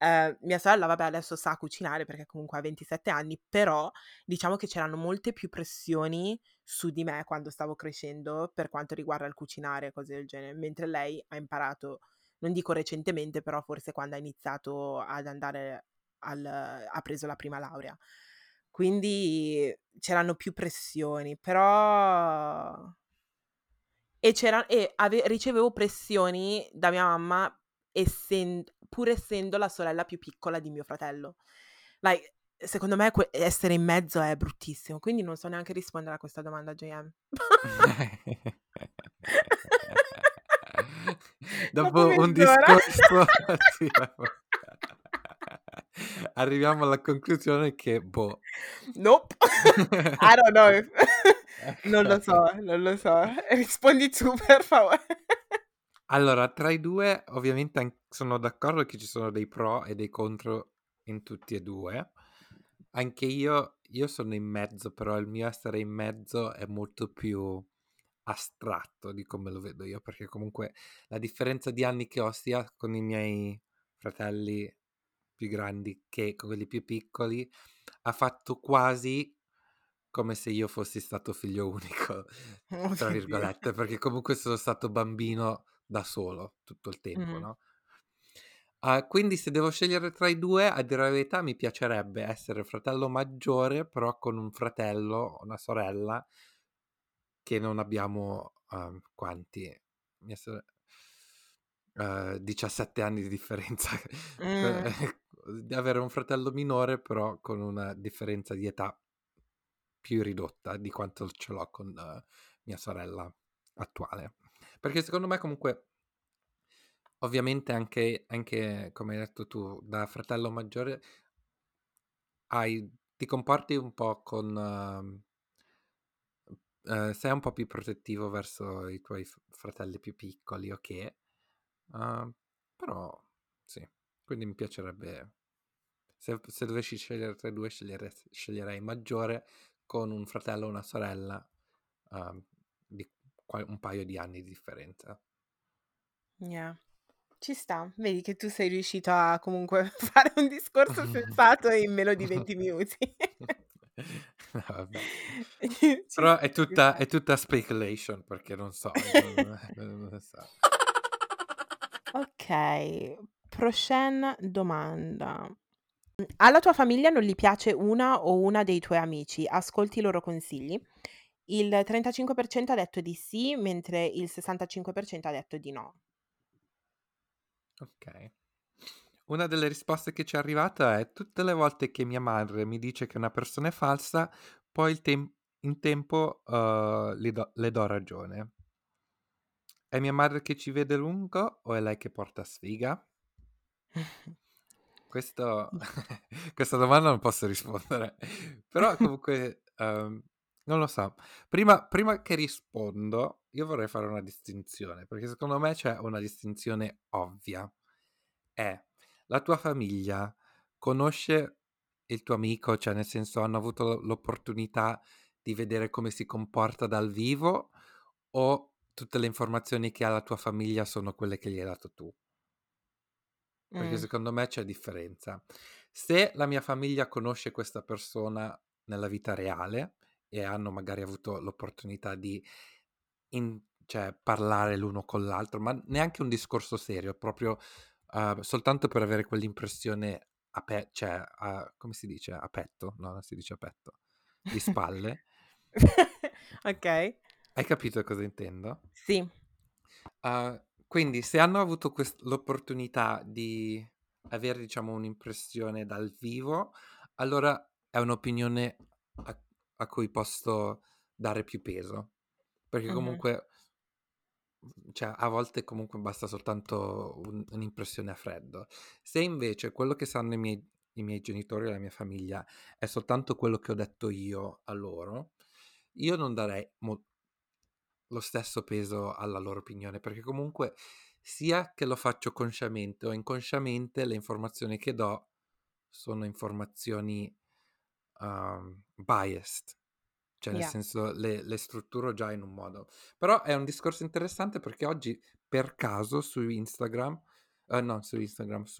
Mia sorella, vabbè, adesso sa cucinare perché comunque ha 27 anni, però diciamo che c'erano molte più pressioni su di me quando stavo crescendo per quanto riguarda il cucinare, cose del genere, mentre lei ha imparato, non dico recentemente, però forse quando ha iniziato ad andare ha preso la prima laurea. Quindi c'erano più pressioni, però... ricevevo pressioni da mia mamma, pur essendo la sorella più piccola di mio fratello. Like, secondo me essere in mezzo è bruttissimo, quindi non so neanche rispondere a questa domanda, JM. Dopo un discorso... sì, arriviamo alla conclusione che boh. Nope. I don't know. Non lo so. Rispondi tu, per favore. Allora, tra i due ovviamente sono d'accordo che ci sono dei pro e dei contro in tutti e due. Anche io sono in mezzo, però il mio essere in mezzo è molto più astratto di come lo vedo io, perché comunque la differenza di anni che ho sia con i miei fratelli più grandi che con quelli più piccoli, ha fatto quasi come se io fossi stato figlio unico, tra virgolette, perché comunque sono stato bambino da solo tutto il tempo, no? Quindi se devo scegliere tra i due, a dire la verità mi piacerebbe essere fratello maggiore, però con un fratello, una sorella, che non abbiamo, quanti? 17 anni di differenza. Di avere un fratello minore, però con una differenza di età più ridotta di quanto ce l'ho con mia sorella attuale. Perché secondo me comunque... Ovviamente anche, come hai detto tu, da fratello maggiore ti comporti un po' con... sei un po' più protettivo verso i tuoi fratelli più piccoli, ok? Però, sì. Quindi mi piacerebbe... Se dovessi scegliere tra i due, sceglierei maggiore con un fratello o una sorella di un paio di anni di differenza. Yeah. Ci sta, vedi che tu sei riuscito a comunque fare un discorso sensato in meno di 20 minuti. No, vabbè. Però è tutta speculation, perché non so. Non so. Ok, prochaine domanda. Alla tua famiglia non gli piace una o una dei tuoi amici? Ascolti i loro consigli? Il 35% ha detto di sì, mentre il 65% ha detto di no. Ok. Una delle risposte che ci è arrivata è: tutte le volte che mia madre mi dice che una persona è falsa, poi in tempo le do ragione. È mia madre che ci vede lungo o è lei che porta sfiga? Questa domanda non posso rispondere. Però comunque non lo so. Prima che rispondo, io vorrei fare una distinzione, perché secondo me c'è una distinzione ovvia. È la tua famiglia conosce il tuo amico, cioè nel senso hanno avuto l'opportunità di vedere come si comporta dal vivo, o tutte le informazioni che ha la tua famiglia sono quelle che gli hai dato tu? Perché secondo me c'è differenza. Se la mia famiglia conosce questa persona nella vita reale e hanno magari avuto l'opportunità di cioè parlare l'uno con l'altro, ma neanche un discorso serio, proprio soltanto per avere quell'impressione come si dice? A petto? No, non si dice a petto, di spalle. Ok. Hai capito cosa intendo? Sì. Quindi se hanno avuto l'opportunità di avere, diciamo, un'impressione dal vivo, allora è un'opinione a cui posso dare più peso. Perché comunque, cioè, a volte comunque basta soltanto un'impressione a freddo. Se invece quello che sanno i miei genitori e la mia famiglia è soltanto quello che ho detto io a loro, io non darei lo stesso peso alla loro opinione, perché comunque sia che lo faccio consciamente o inconsciamente, le informazioni che do sono informazioni biased. Cioè, nel senso, le strutturo già in un modo. Però è un discorso interessante, perché oggi, per caso, su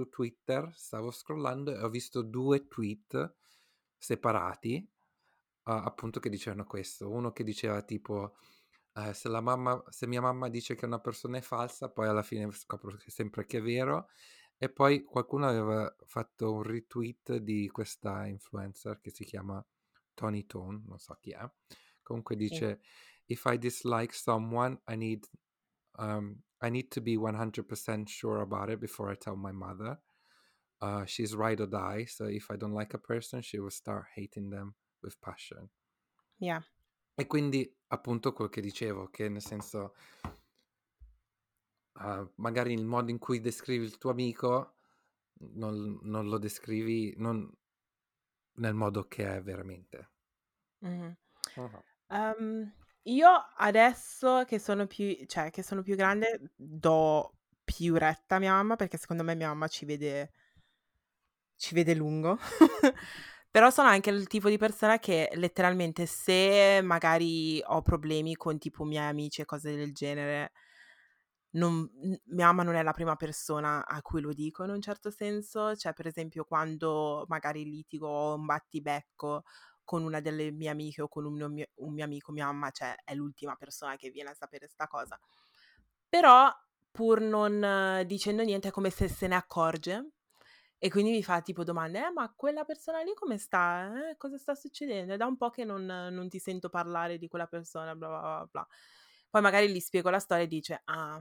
Twitter, stavo scrollando e ho visto due tweet separati, appunto, che dicevano questo. Uno che diceva tipo, se mia mamma dice che una persona è falsa, poi alla fine scopro sempre che è vero. E poi qualcuno aveva fatto un retweet di questa influencer che si chiama Tony Tone, non so chi è. Comunque dice: If I dislike someone, I need to be 100% sure about it before I tell my mother. She's ride or die, so if I don't like a person, she will start hating them with passion. Yeah. E quindi appunto quello che dicevo, che nel senso magari il modo in cui descrivi il tuo amico non lo descrivi nel modo che è veramente. Io adesso che sono più grande do più retta a mia mamma, perché secondo me mia mamma ci vede lungo. Però sono anche il tipo di persona che letteralmente, se magari ho problemi con tipo miei amici e cose del genere, mia mamma non è la prima persona a cui lo dico, in un certo senso, cioè per esempio quando magari litigo o un battibecco con una delle mie amiche o con un mio amico, mia mamma cioè, è l'ultima persona che viene a sapere sta cosa, però pur non dicendo niente è come se se ne accorge e quindi mi fa tipo domande, ma quella persona lì come sta? Cosa sta succedendo? È da un po' che non ti sento parlare di quella persona, bla bla bla bla. Poi magari gli spiego la storia e dice, ah,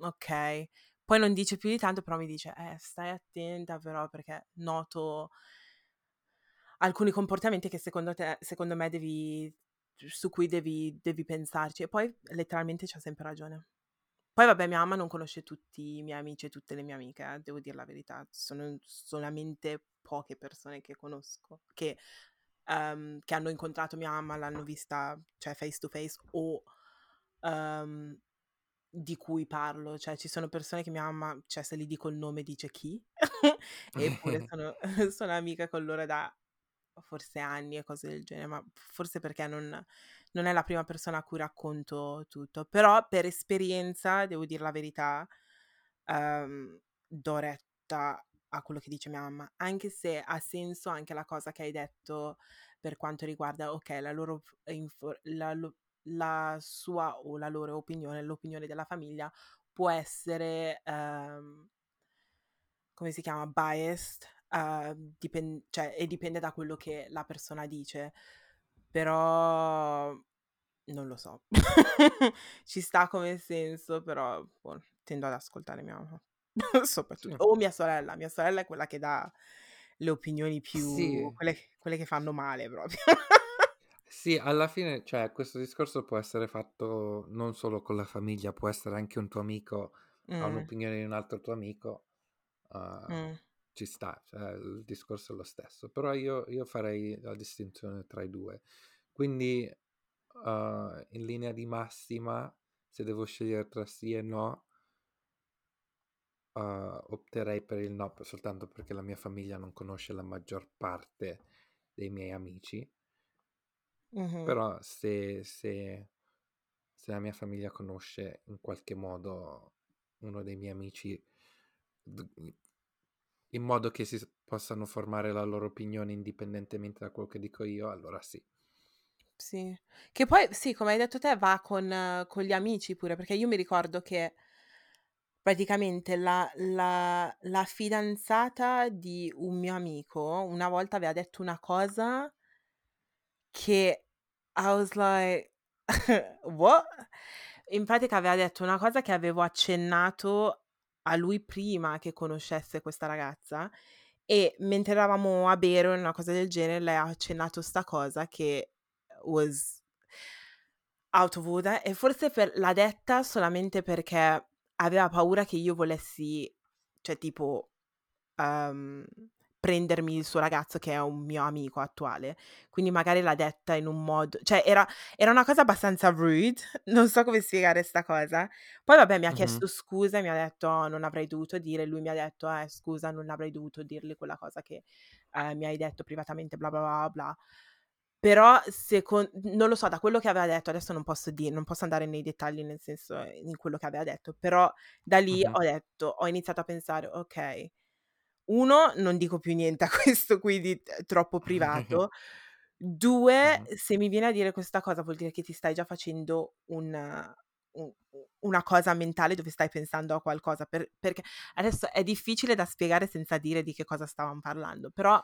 ok, poi non dice più di tanto, però mi dice, stai attenta però perché noto alcuni comportamenti che secondo me devi pensarci. E poi letteralmente c'ha sempre ragione. Poi vabbè, mia mamma non conosce tutti i miei amici e tutte le mie amiche, devo dire la verità, sono solamente poche persone che conosco, che hanno incontrato mia mamma, l'hanno vista, cioè face to face, o di cui parlo, cioè ci sono persone che mia mamma, cioè se gli dico il nome dice chi, eppure sono amica con loro da forse anni e cose del genere, ma forse perché non è la prima persona a cui racconto tutto, però per esperienza, devo dire la verità, do retta a quello che dice mia mamma, anche se ha senso anche la cosa che hai detto per quanto riguarda, ok, la sua o la loro opinione, l'opinione della famiglia può essere come si chiama? Biased, cioè, e dipende da quello che la persona dice, però non lo so. Ci sta come senso, però tendo ad ascoltare mia mamma soprattutto, o mia sorella è quella che dà le opinioni più sì. quelle che fanno male proprio. Sì, alla fine, cioè, questo discorso può essere fatto non solo con la famiglia, può essere anche un tuo amico ha un'opinione di un altro tuo amico, ci sta, cioè, il discorso è lo stesso, però io farei la distinzione tra i due, quindi in linea di massima, se devo scegliere tra sì e no, opterei per il no, soltanto perché la mia famiglia non conosce la maggior parte dei miei amici. Mm-hmm. Però se la mia famiglia conosce in qualche modo uno dei miei amici in modo che si possano formare la loro opinione indipendentemente da quello che dico io, allora sì. Sì, che poi sì, come hai detto te, va con gli amici pure, perché io mi ricordo che praticamente la fidanzata di un mio amico una volta aveva detto una cosa che I was like, what? In pratica aveva detto una cosa che avevo accennato a lui prima che conoscesse questa ragazza, e mentre eravamo a bere o una cosa del genere lei ha accennato sta cosa che was out of order, e forse l'ha detta solamente perché aveva paura che io volessi, cioè tipo prendermi il suo ragazzo che è un mio amico attuale, quindi magari l'ha detta in un modo, cioè era una cosa abbastanza rude, non so come spiegare sta cosa. Poi vabbè mi ha chiesto scusa e mi ha detto non avrei dovuto dire, lui mi ha detto scusa non avrei dovuto dirgli quella cosa che mi hai detto privatamente bla bla bla bla, però non lo so, da quello che aveva detto, adesso non posso andare nei dettagli nel senso in quello che aveva detto, però da lì ho iniziato a pensare ok, uno, non dico più niente a questo qui di troppo privato, due, se mi viene a dire questa cosa vuol dire che ti stai già facendo una cosa mentale dove stai pensando a qualcosa, perché adesso è difficile da spiegare senza dire di che cosa stavamo parlando, però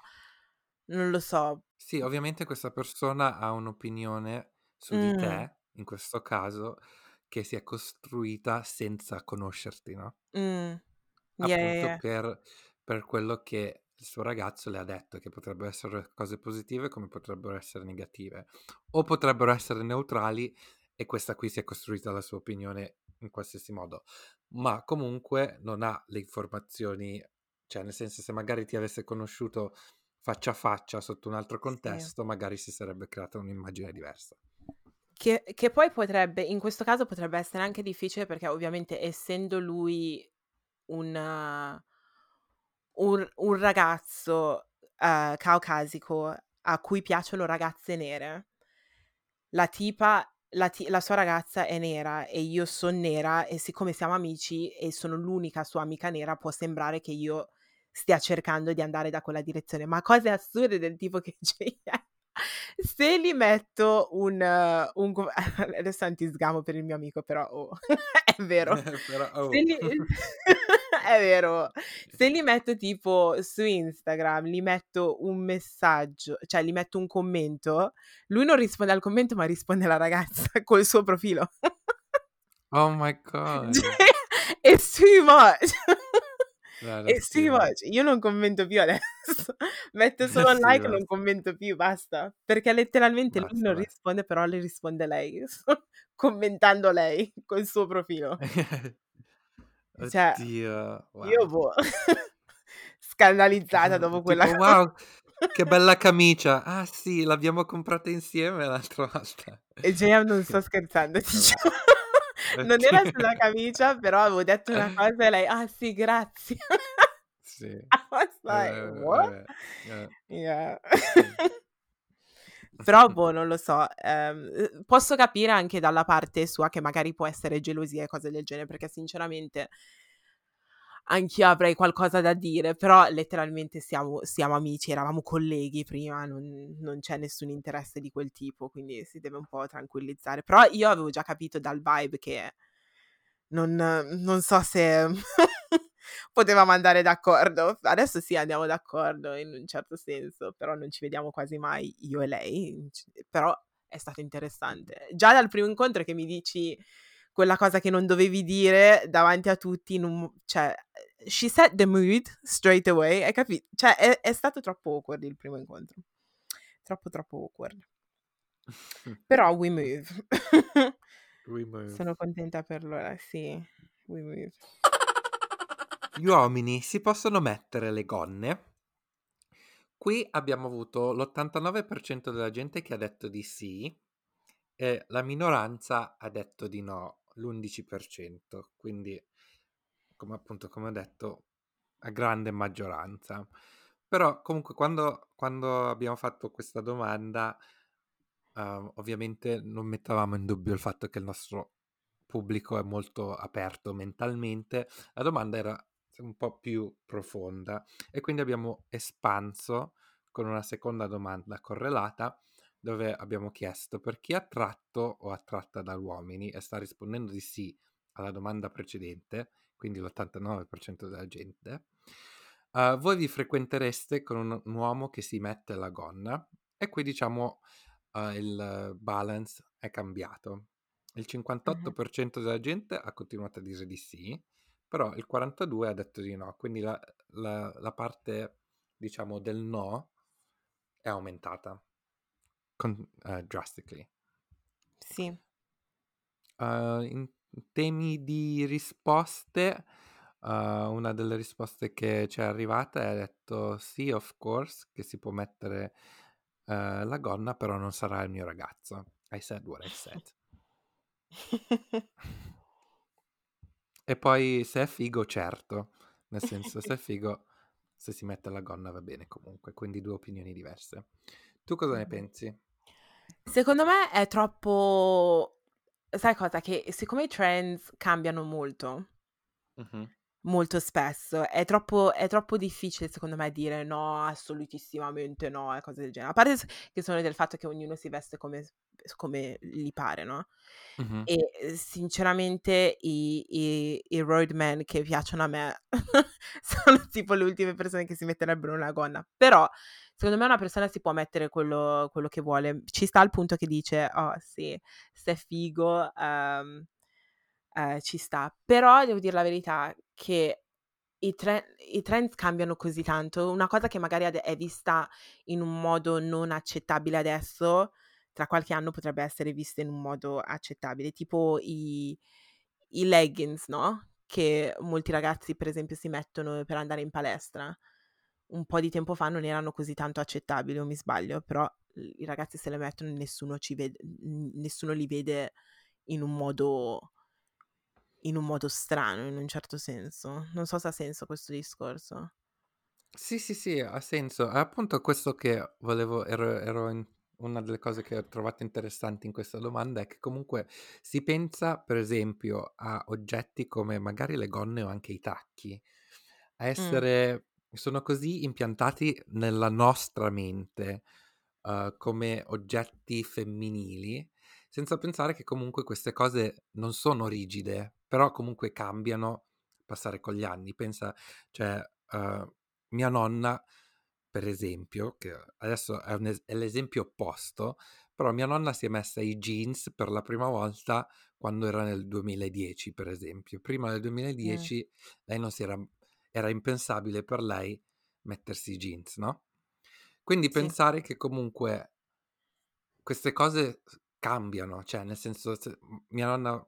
non lo so. Sì, ovviamente questa persona ha un'opinione su di te, in questo caso, che si è costruita senza conoscerti, no? Appunto per quello che il suo ragazzo le ha detto, che potrebbero essere cose positive come potrebbero essere negative, o potrebbero essere neutrali, e questa qui si è costruita la sua opinione in qualsiasi modo, ma comunque non ha le informazioni, cioè nel senso, se magari ti avesse conosciuto faccia a faccia sotto un altro contesto, sì, magari si sarebbe creata un'immagine diversa. Che poi potrebbe, in questo caso potrebbe essere anche difficile, perché ovviamente essendo lui un ragazzo caucasico a cui piacciono ragazze nere, la tipa la sua ragazza è nera e io sono nera, e siccome siamo amici e sono l'unica sua amica nera, può sembrare che io stia cercando di andare da quella direzione, ma cose assurde del tipo che se li metto un adesso antisgamo per il mio amico, però è vero, però, è vero, se li metto tipo su Instagram, li metto un messaggio, cioè li metto un commento, lui non risponde al commento ma risponde alla ragazza col suo profilo. Oh my god, it's too much. E sì, io non commento più adesso, metto solo like, basta. Non commento più, basta, perché letteralmente basta, lui non risponde, però le risponde lei, commentando lei col suo profilo. Cioè, oddio, wow. Io scandalizzata dopo quella tipo, wow, che bella camicia, ah sì, l'abbiamo comprata insieme l'altra volta. E JM non sto scherzando, diciamo. Non era sulla camicia, però avevo detto una cosa e lei, ah sì, grazie. Sì. I was like, what? Yeah. Però boh, non lo so. Posso capire anche dalla parte sua che magari può essere gelosia e cose del genere, perché sinceramente anch'io avrei qualcosa da dire, però letteralmente siamo amici, eravamo colleghi prima, non c'è nessun interesse di quel tipo, quindi si deve un po' tranquillizzare. Però io avevo già capito dal vibe che non so se potevamo andare d'accordo. Adesso sì, andiamo d'accordo in un certo senso, però non ci vediamo quasi mai io e lei, però è stato interessante. Già dal primo incontro che mi dici quella cosa che non dovevi dire davanti a tutti, cioè, she set the mood straight away, hai capito? Cioè, è stato troppo awkward il primo incontro, troppo awkward. Però we move. We move. Sono contenta per loro, sì, we move. Gli uomini si possono mettere le gonne? Qui abbiamo avuto l'89% della gente che ha detto di sì, e la minoranza ha detto di no, l'11%, quindi come ho detto, a grande maggioranza. Però comunque quando abbiamo fatto questa domanda, ovviamente non mettevamo in dubbio il fatto che il nostro pubblico è molto aperto mentalmente, la domanda era un po' più profonda e quindi abbiamo espanso con una seconda domanda correlata, dove abbiamo chiesto per chi è attratto o attratta da uomini, e sta rispondendo di sì alla domanda precedente, quindi l'89% della gente. Voi vi frequentereste con un uomo che si mette la gonna? E qui diciamo il balance è cambiato. Il 58% della gente ha continuato a dire di sì, però il 42% ha detto di no, quindi la parte diciamo del no è aumentata. Drastically. Sì. In temi di risposte, una delle risposte che ci è arrivata è detto sì, of course, che si può mettere la gonna, però non sarà il mio ragazzo. I said what I said. E poi se è figo, certo. Nel senso, se è figo, se si mette la gonna va bene comunque. Quindi due opinioni diverse. Tu cosa ne pensi? Secondo me è troppo... Sai cosa? Che siccome i trends cambiano molto, molto spesso, è troppo difficile secondo me dire no, assolutissimamente no, e cose del genere. A parte che sono del fatto che ognuno si veste come gli pare, no? E sinceramente i roadman che piacciono a me sono tipo le ultime persone che si metterebbero una gonna. Però secondo me una persona si può mettere quello che vuole. Ci sta al punto che dice oh sì, se è figo, ci sta. Però devo dire la verità che i trend cambiano così tanto. Una cosa che magari è vista in un modo non accettabile adesso, tra qualche anno potrebbe essere vista in un modo accettabile. Tipo i leggings, no? Che molti ragazzi per esempio si mettono per andare in palestra. Un po' di tempo fa non erano così tanto accettabili, o mi sbaglio, però i ragazzi se le mettono e nessuno li vede in un modo strano, in un certo senso. Non so se ha senso questo discorso. Sì, ha senso. È appunto questo che volevo, ero una delle cose che ho trovato interessanti in questa domanda è che comunque si pensa, per esempio, a oggetti come magari le gonne o anche i tacchi, a essere, sono così impiantati nella nostra mente come oggetti femminili, senza pensare che comunque queste cose non sono rigide, però comunque cambiano passare con gli anni. Pensa, cioè, mia nonna, per esempio, che adesso è l'esempio opposto, però mia nonna si è messa i jeans per la prima volta quando era nel 2010, per esempio. Prima del 2010 lei non si era impensabile per lei mettersi i jeans, no? Quindi pensare che comunque queste cose cambiano, cioè nel senso, mia nonna,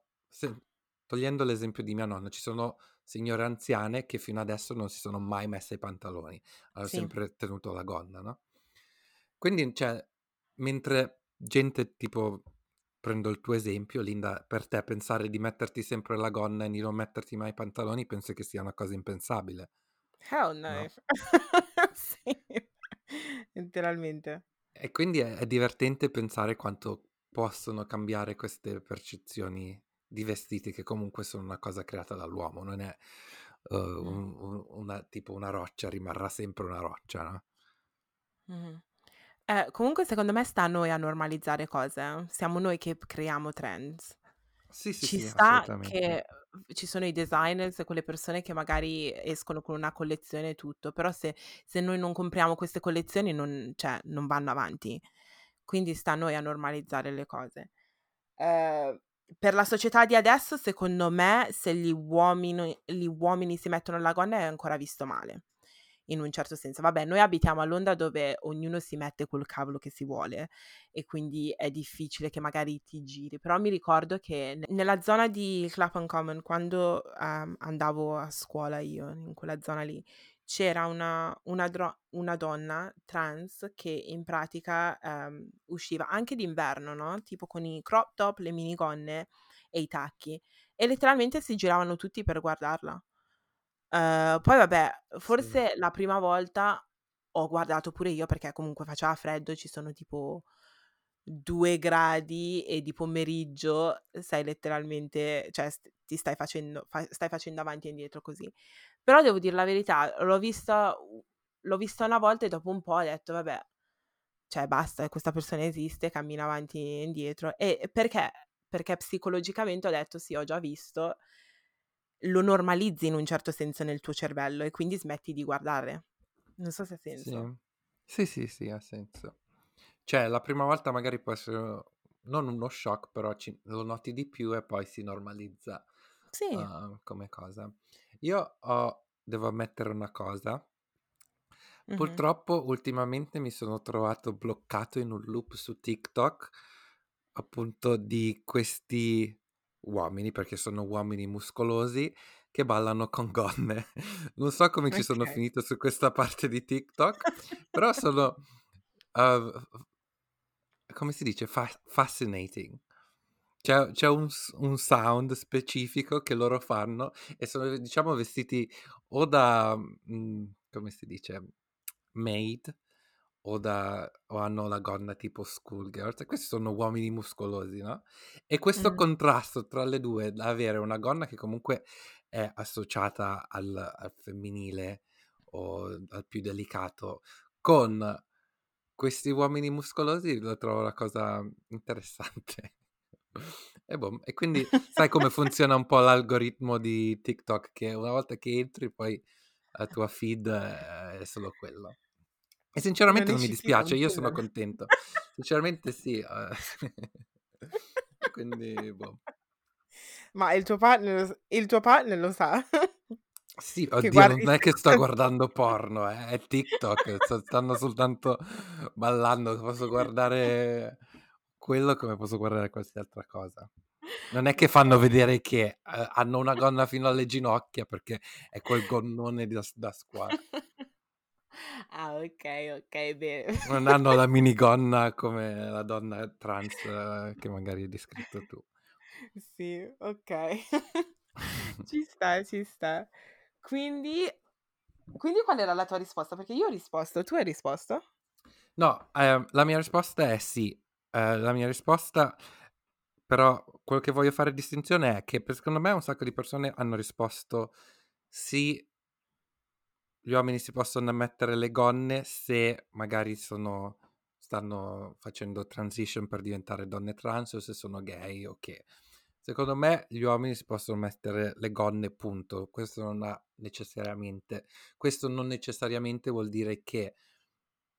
togliendo l'esempio di mia nonna, ci sono signore anziane che fino adesso non si sono mai messe i pantaloni, hanno sempre tenuto la gonna, no? Quindi, cioè, mentre gente tipo, prendo il tuo esempio, Linda, per te pensare di metterti sempre la gonna e di non metterti mai i pantaloni penso che sia una cosa impensabile. Hell no. Sì, letteralmente. E quindi è divertente pensare quanto possono cambiare queste percezioni di vestiti, che comunque sono una cosa creata dall'uomo, non è tipo una roccia, rimarrà sempre una roccia, no? Comunque secondo me sta a noi a normalizzare cose, siamo noi che creiamo trends. Sì, sta che ci sono i designers, quelle persone che magari escono con una collezione e tutto, però se noi non compriamo queste collezioni non vanno avanti, quindi sta a noi a normalizzare le cose. Per la società di adesso, secondo me, se gli uomini si mettono la gonna è ancora visto male, in un certo senso. Vabbè, noi abitiamo a Londra dove ognuno si mette quel cavolo che si vuole e quindi è difficile che magari ti giri. Però mi ricordo che nella zona di Clapham Common, quando andavo a scuola io, in quella zona lì, c'era una donna trans che in pratica usciva anche d'inverno, no? Tipo con i crop top, le minigonne e i tacchi. E letteralmente si giravano tutti per guardarla. Poi vabbè, forse la prima volta ho guardato pure io, perché comunque faceva freddo, ci sono tipo 2 gradi e di pomeriggio stai letteralmente, cioè ti stai facendo avanti e indietro così. Però devo dire la verità, l'ho vista una volta e dopo un po' ho detto vabbè, cioè basta, questa persona esiste, cammina avanti e indietro. E perché? Perché psicologicamente ho detto sì, ho già visto, lo normalizzi in un certo senso nel tuo cervello e quindi smetti di guardare. Non so se ha senso. Sì, ha senso. Cioè la prima volta magari può essere non uno shock, però lo noti di più e poi si normalizza come cosa. Io devo ammettere una cosa. Purtroppo ultimamente mi sono trovato bloccato in un loop su TikTok, appunto, di questi uomini, perché sono uomini muscolosi che ballano con gonne. Non so come ci sono finito su questa parte di TikTok, però sono, come si dice, fascinating. C'è un sound specifico che loro fanno e sono, diciamo, vestiti o da, come si dice, maid, o hanno la gonna tipo schoolgirls. Questi sono uomini muscolosi, no? E questo contrasto tra le due, avere una gonna che comunque è associata al femminile o al più delicato, con questi uomini muscolosi, lo trovo una cosa interessante. E quindi sai come funziona un po' l'algoritmo di TikTok, che una volta che entri poi la tua feed è solo quello, e sinceramente non mi dispiace, io sono contento, sinceramente sì. Quindi ma il tuo partner lo sa? Sì, oddio, non è che sto guardando porno, è TikTok, stanno soltanto ballando, posso guardare quello come posso guardare qualsiasi altra cosa. Non è che fanno vedere che hanno una gonna fino alle ginocchia, perché è quel gonnone da squadra. Ah, ok, bene. Non hanno la minigonna come la donna trans che magari hai descritto tu. Sì, ok. Ci sta. Quindi qual era la tua risposta? Perché io ho risposto, tu hai risposto? No, la mia risposta è sì. La mia risposta, però, quello che voglio fare distinzione è che secondo me un sacco di persone hanno risposto sì, gli uomini si possono mettere le gonne se magari stanno facendo transition per diventare donne trans o se sono gay o che. Secondo me gli uomini si possono mettere le gonne, punto. Questo non necessariamente vuol dire che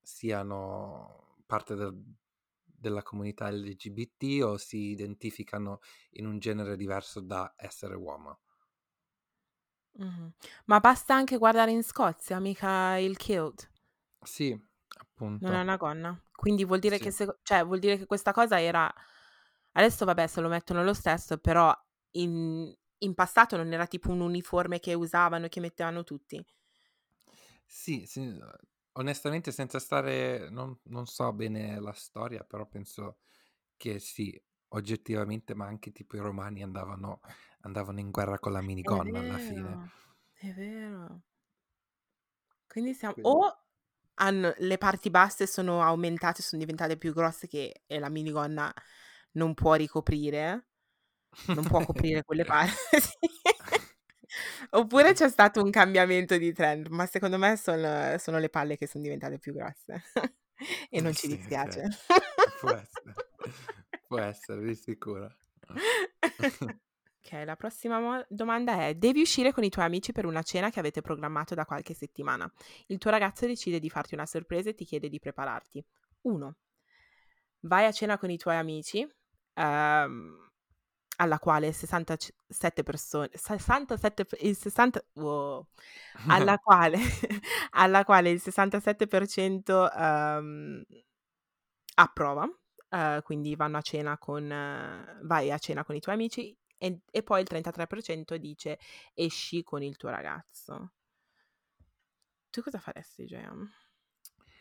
siano parte della comunità LGBT o si identificano in un genere diverso da essere uomo. Mm-hmm. Ma basta anche guardare in Scozia, mica il kilt. Sì, appunto. Non è una gonna. Quindi vuol dire, sì, che vuol dire che questa cosa era... Adesso vabbè, se lo mettono lo stesso, però in passato non era tipo un uniforme che usavano e che mettevano tutti. Sì. Onestamente, senza stare... Non so bene la storia, però penso che sì, oggettivamente, ma anche tipo i romani andavano in guerra con la minigonna alla fine. È vero. Quindi siamo... O le parti basse sono aumentate, sono diventate più grosse che la minigonna non può ricoprire, non può coprire quelle parti. Oppure c'è stato un cambiamento di trend, ma secondo me sono le palle che sono diventate più grosse e non ci dispiace. Sì. Può essere, di sicuro. Ok, la prossima domanda è: devi uscire con i tuoi amici per una cena che avete programmato da qualche settimana. Il tuo ragazzo decide di farti una sorpresa e ti chiede di prepararti. 1. Vai a cena con i tuoi amici, alla quale 67% approva, quindi vai a cena con i tuoi amici e poi il 33% dice esci con il tuo ragazzo. Tu cosa faresti, Gioia?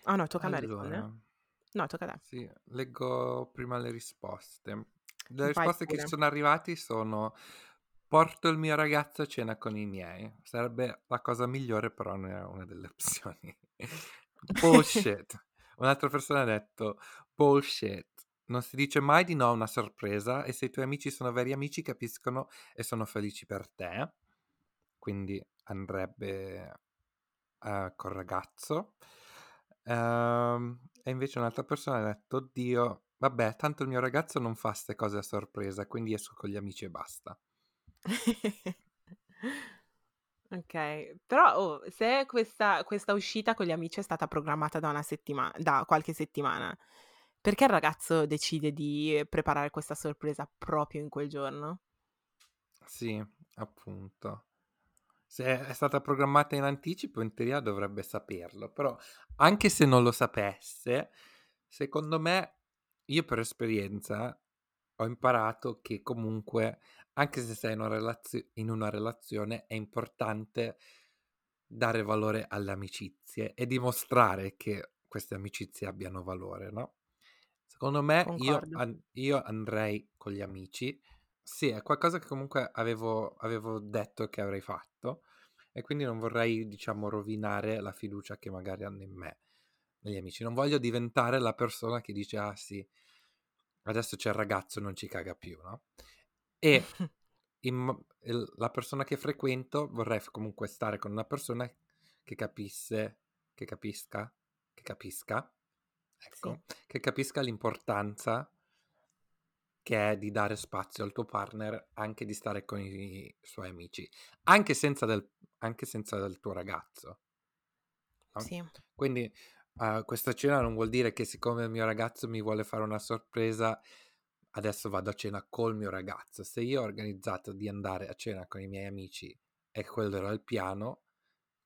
Ah, no, tocca a me rispondere. No, tocca a te. Sì, leggo prima le risposte. Le risposte che sono arrivate sono: porto il mio ragazzo a cena con i miei. Sarebbe la cosa migliore, però non è una delle opzioni. Bullshit. Un'altra persona ha detto: bullshit. Non si dice mai di no a una sorpresa e se i tuoi amici sono veri amici capiscono e sono felici per te. Quindi andrebbe col ragazzo. E invece un'altra persona ha detto: oddio, vabbè, tanto il mio ragazzo non fa ste cose a sorpresa, quindi esco con gli amici e basta. Ok, però se questa uscita con gli amici è stata programmata da qualche settimana, perché il ragazzo decide di preparare questa sorpresa proprio in quel giorno? Sì, appunto. Se è stata programmata in anticipo, in teoria dovrebbe saperlo, però anche se non lo sapesse, secondo me, io per esperienza ho imparato che comunque, anche se sei in una relazione, è importante dare valore alle amicizie e dimostrare che queste amicizie abbiano valore, no? Secondo me, io andrei con gli amici. Sì, è qualcosa che comunque avevo detto che avrei fatto e quindi non vorrei, diciamo, rovinare la fiducia che magari hanno in me negli amici. Non voglio diventare la persona che dice: ah sì, adesso c'è il ragazzo, non ci caga più, no? E la persona che frequento vorrei comunque stare con una persona che capisca, ecco, sì, che capisca l'importanza che è di dare spazio al tuo partner, anche di stare con i suoi amici, anche senza del tuo ragazzo, no? Sì. Quindi questa cena non vuol dire che siccome il mio ragazzo mi vuole fare una sorpresa, adesso vado a cena col mio ragazzo. Se io ho organizzato di andare a cena con i miei amici e quello era il piano,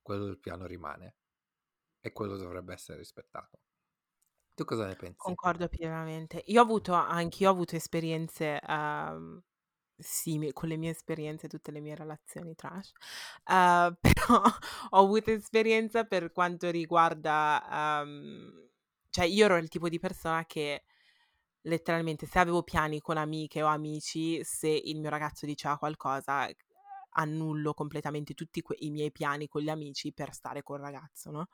quello del piano rimane e quello dovrebbe essere rispettato. Tu cosa ne pensi? Concordo pienamente. Anch'io ho avuto esperienze simili, con le mie esperienze, tutte le mie relazioni trash, però ho avuto esperienza per quanto riguarda, cioè io ero il tipo di persona che letteralmente, se avevo piani con amiche o amici, se il mio ragazzo diceva qualcosa, annullo completamente tutti i miei piani con gli amici per stare col ragazzo, no?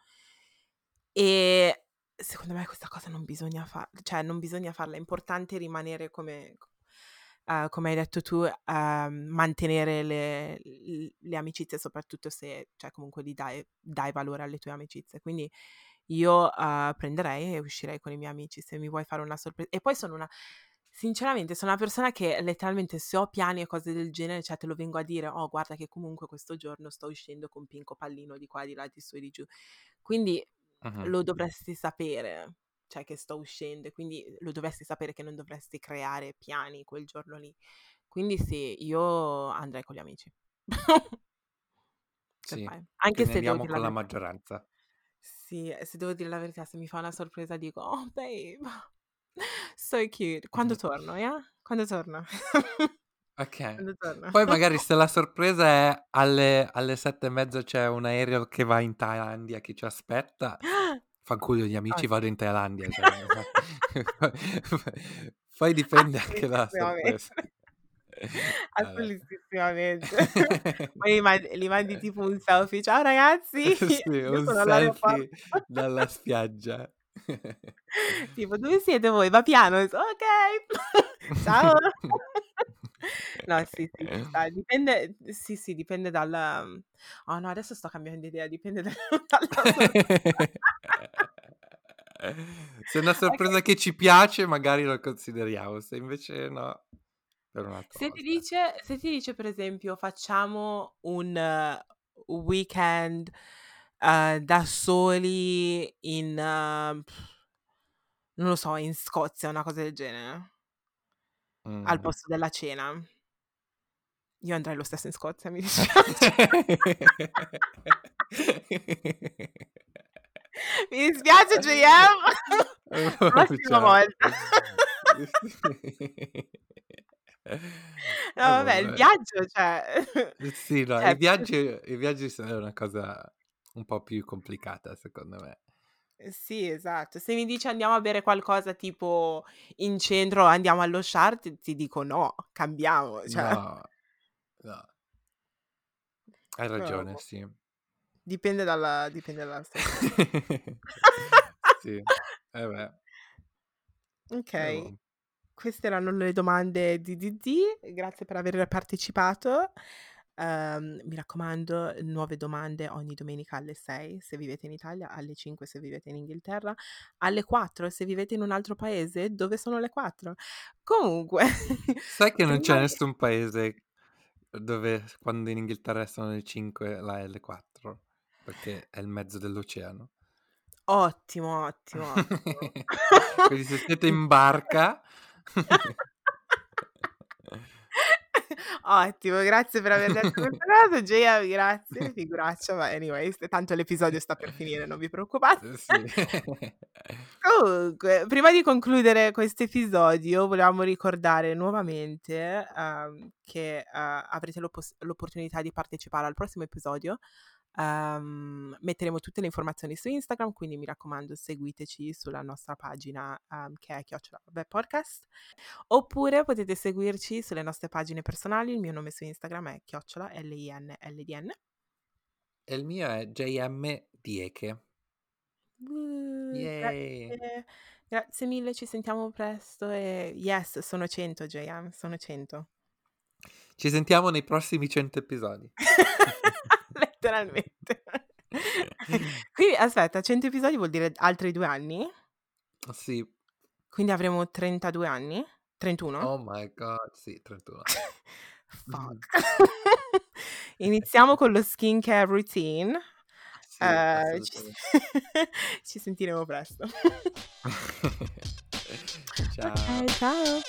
E secondo me questa cosa non bisogna farla, cioè non bisogna farla, è importante rimanere come hai detto tu, mantenere le amicizie, soprattutto se, cioè, comunque li dai valore alle tue amicizie, quindi io prenderei e uscirei con i miei amici se mi vuoi fare una sorpresa. E poi sinceramente sono una persona che letteralmente, se ho piani e cose del genere, cioè te lo vengo a dire, oh guarda che comunque questo giorno sto uscendo con Pinco Pallino di qua, di là, di su e di giù, quindi uh-huh. Lo dovresti sapere, cioè che sto uscendo, quindi lo dovresti sapere che non dovresti creare piani quel giorno lì, quindi sì, io andrei con gli amici. Sì, anche se andiamo con la maggioranza. Sì, se devo dire la verità, se mi fa una sorpresa dico, oh babe, so cute, quando torno, yeah? Quando torno. Ok, quando torno. Poi magari se la sorpresa è alle 7:30 c'è un aereo che va in Thailandia che ci aspetta, fanculo gli amici, vado in Thailandia, cioè. Poi dipende anche dalla sorpresa. Assolutissimamente. Poi li mandi tipo un selfie, ciao ragazzi, sì, un selfie dalla spiaggia. Tipo, dove siete voi? Va piano. Ok. Ciao. No, sì, dipende. Sì, dipende dalla... Oh no, adesso sto cambiando idea. Dipende dalla sorpresa. Se è una sorpresa okay, che ci piace, magari lo consideriamo. Se invece no, per un'altra cosa. Se ti dice per esempio, facciamo un weekend da soli in non lo so, in Scozia, una cosa del genere, al posto della cena, io andrei lo stesso in Scozia, mi dispiace. Mi dispiace JM, prossima volta. No, vabbè, il viaggio, cioè sì, no, cioè, i viaggi sono una cosa un po' più complicata, secondo me. Sì, esatto. Se mi dici andiamo a bere qualcosa tipo in centro, andiamo allo Char, ti dico no, cambiamo, cioè. No. Hai ragione, no. Sì. Dipende dalla Sì. Vabbè. Ok. Queste erano le domande di DDD. Grazie per aver partecipato. Mi raccomando, nuove domande ogni domenica alle 6 se vivete in Italia, alle 5 se vivete in Inghilterra, alle 4 se vivete in un altro paese. Dove sono le 4? Comunque, sai che non c'è nessun paese dove quando in Inghilterra sono le 5 là è le 4, perché è il mezzo dell'oceano. Ottimo. Quindi se siete in barca. Ottimo, grazie per aver ascoltato. JM, grazie, figuraccia, ma anyways, tanto l'episodio sta per finire, non vi preoccupate. Sì. Comunque, prima di concludere questo episodio, volevamo ricordare nuovamente che avrete l'opportunità di partecipare al prossimo episodio. Metteremo tutte le informazioni su Instagram, quindi mi raccomando seguiteci sulla nostra pagina che è Chiocciola Vabbè Podcast, oppure potete seguirci sulle nostre pagine personali. Il mio nome su Instagram è Chiocciola L-I-N-L-D-N e il mio è J-M-D-E-K. Grazie mille, ci sentiamo presto e yes, sono 100 JM, sono 100, ci sentiamo nei prossimi 100 episodi. Letteralmente. Quindi aspetta, 100 episodi vuol dire altri 2 anni? Sì. Quindi avremo 32 anni? 31? Oh my god, sì, 31. Fuck. Iniziamo con lo skincare routine. Sì, ci sentiremo presto. Ciao. Okay, ciao.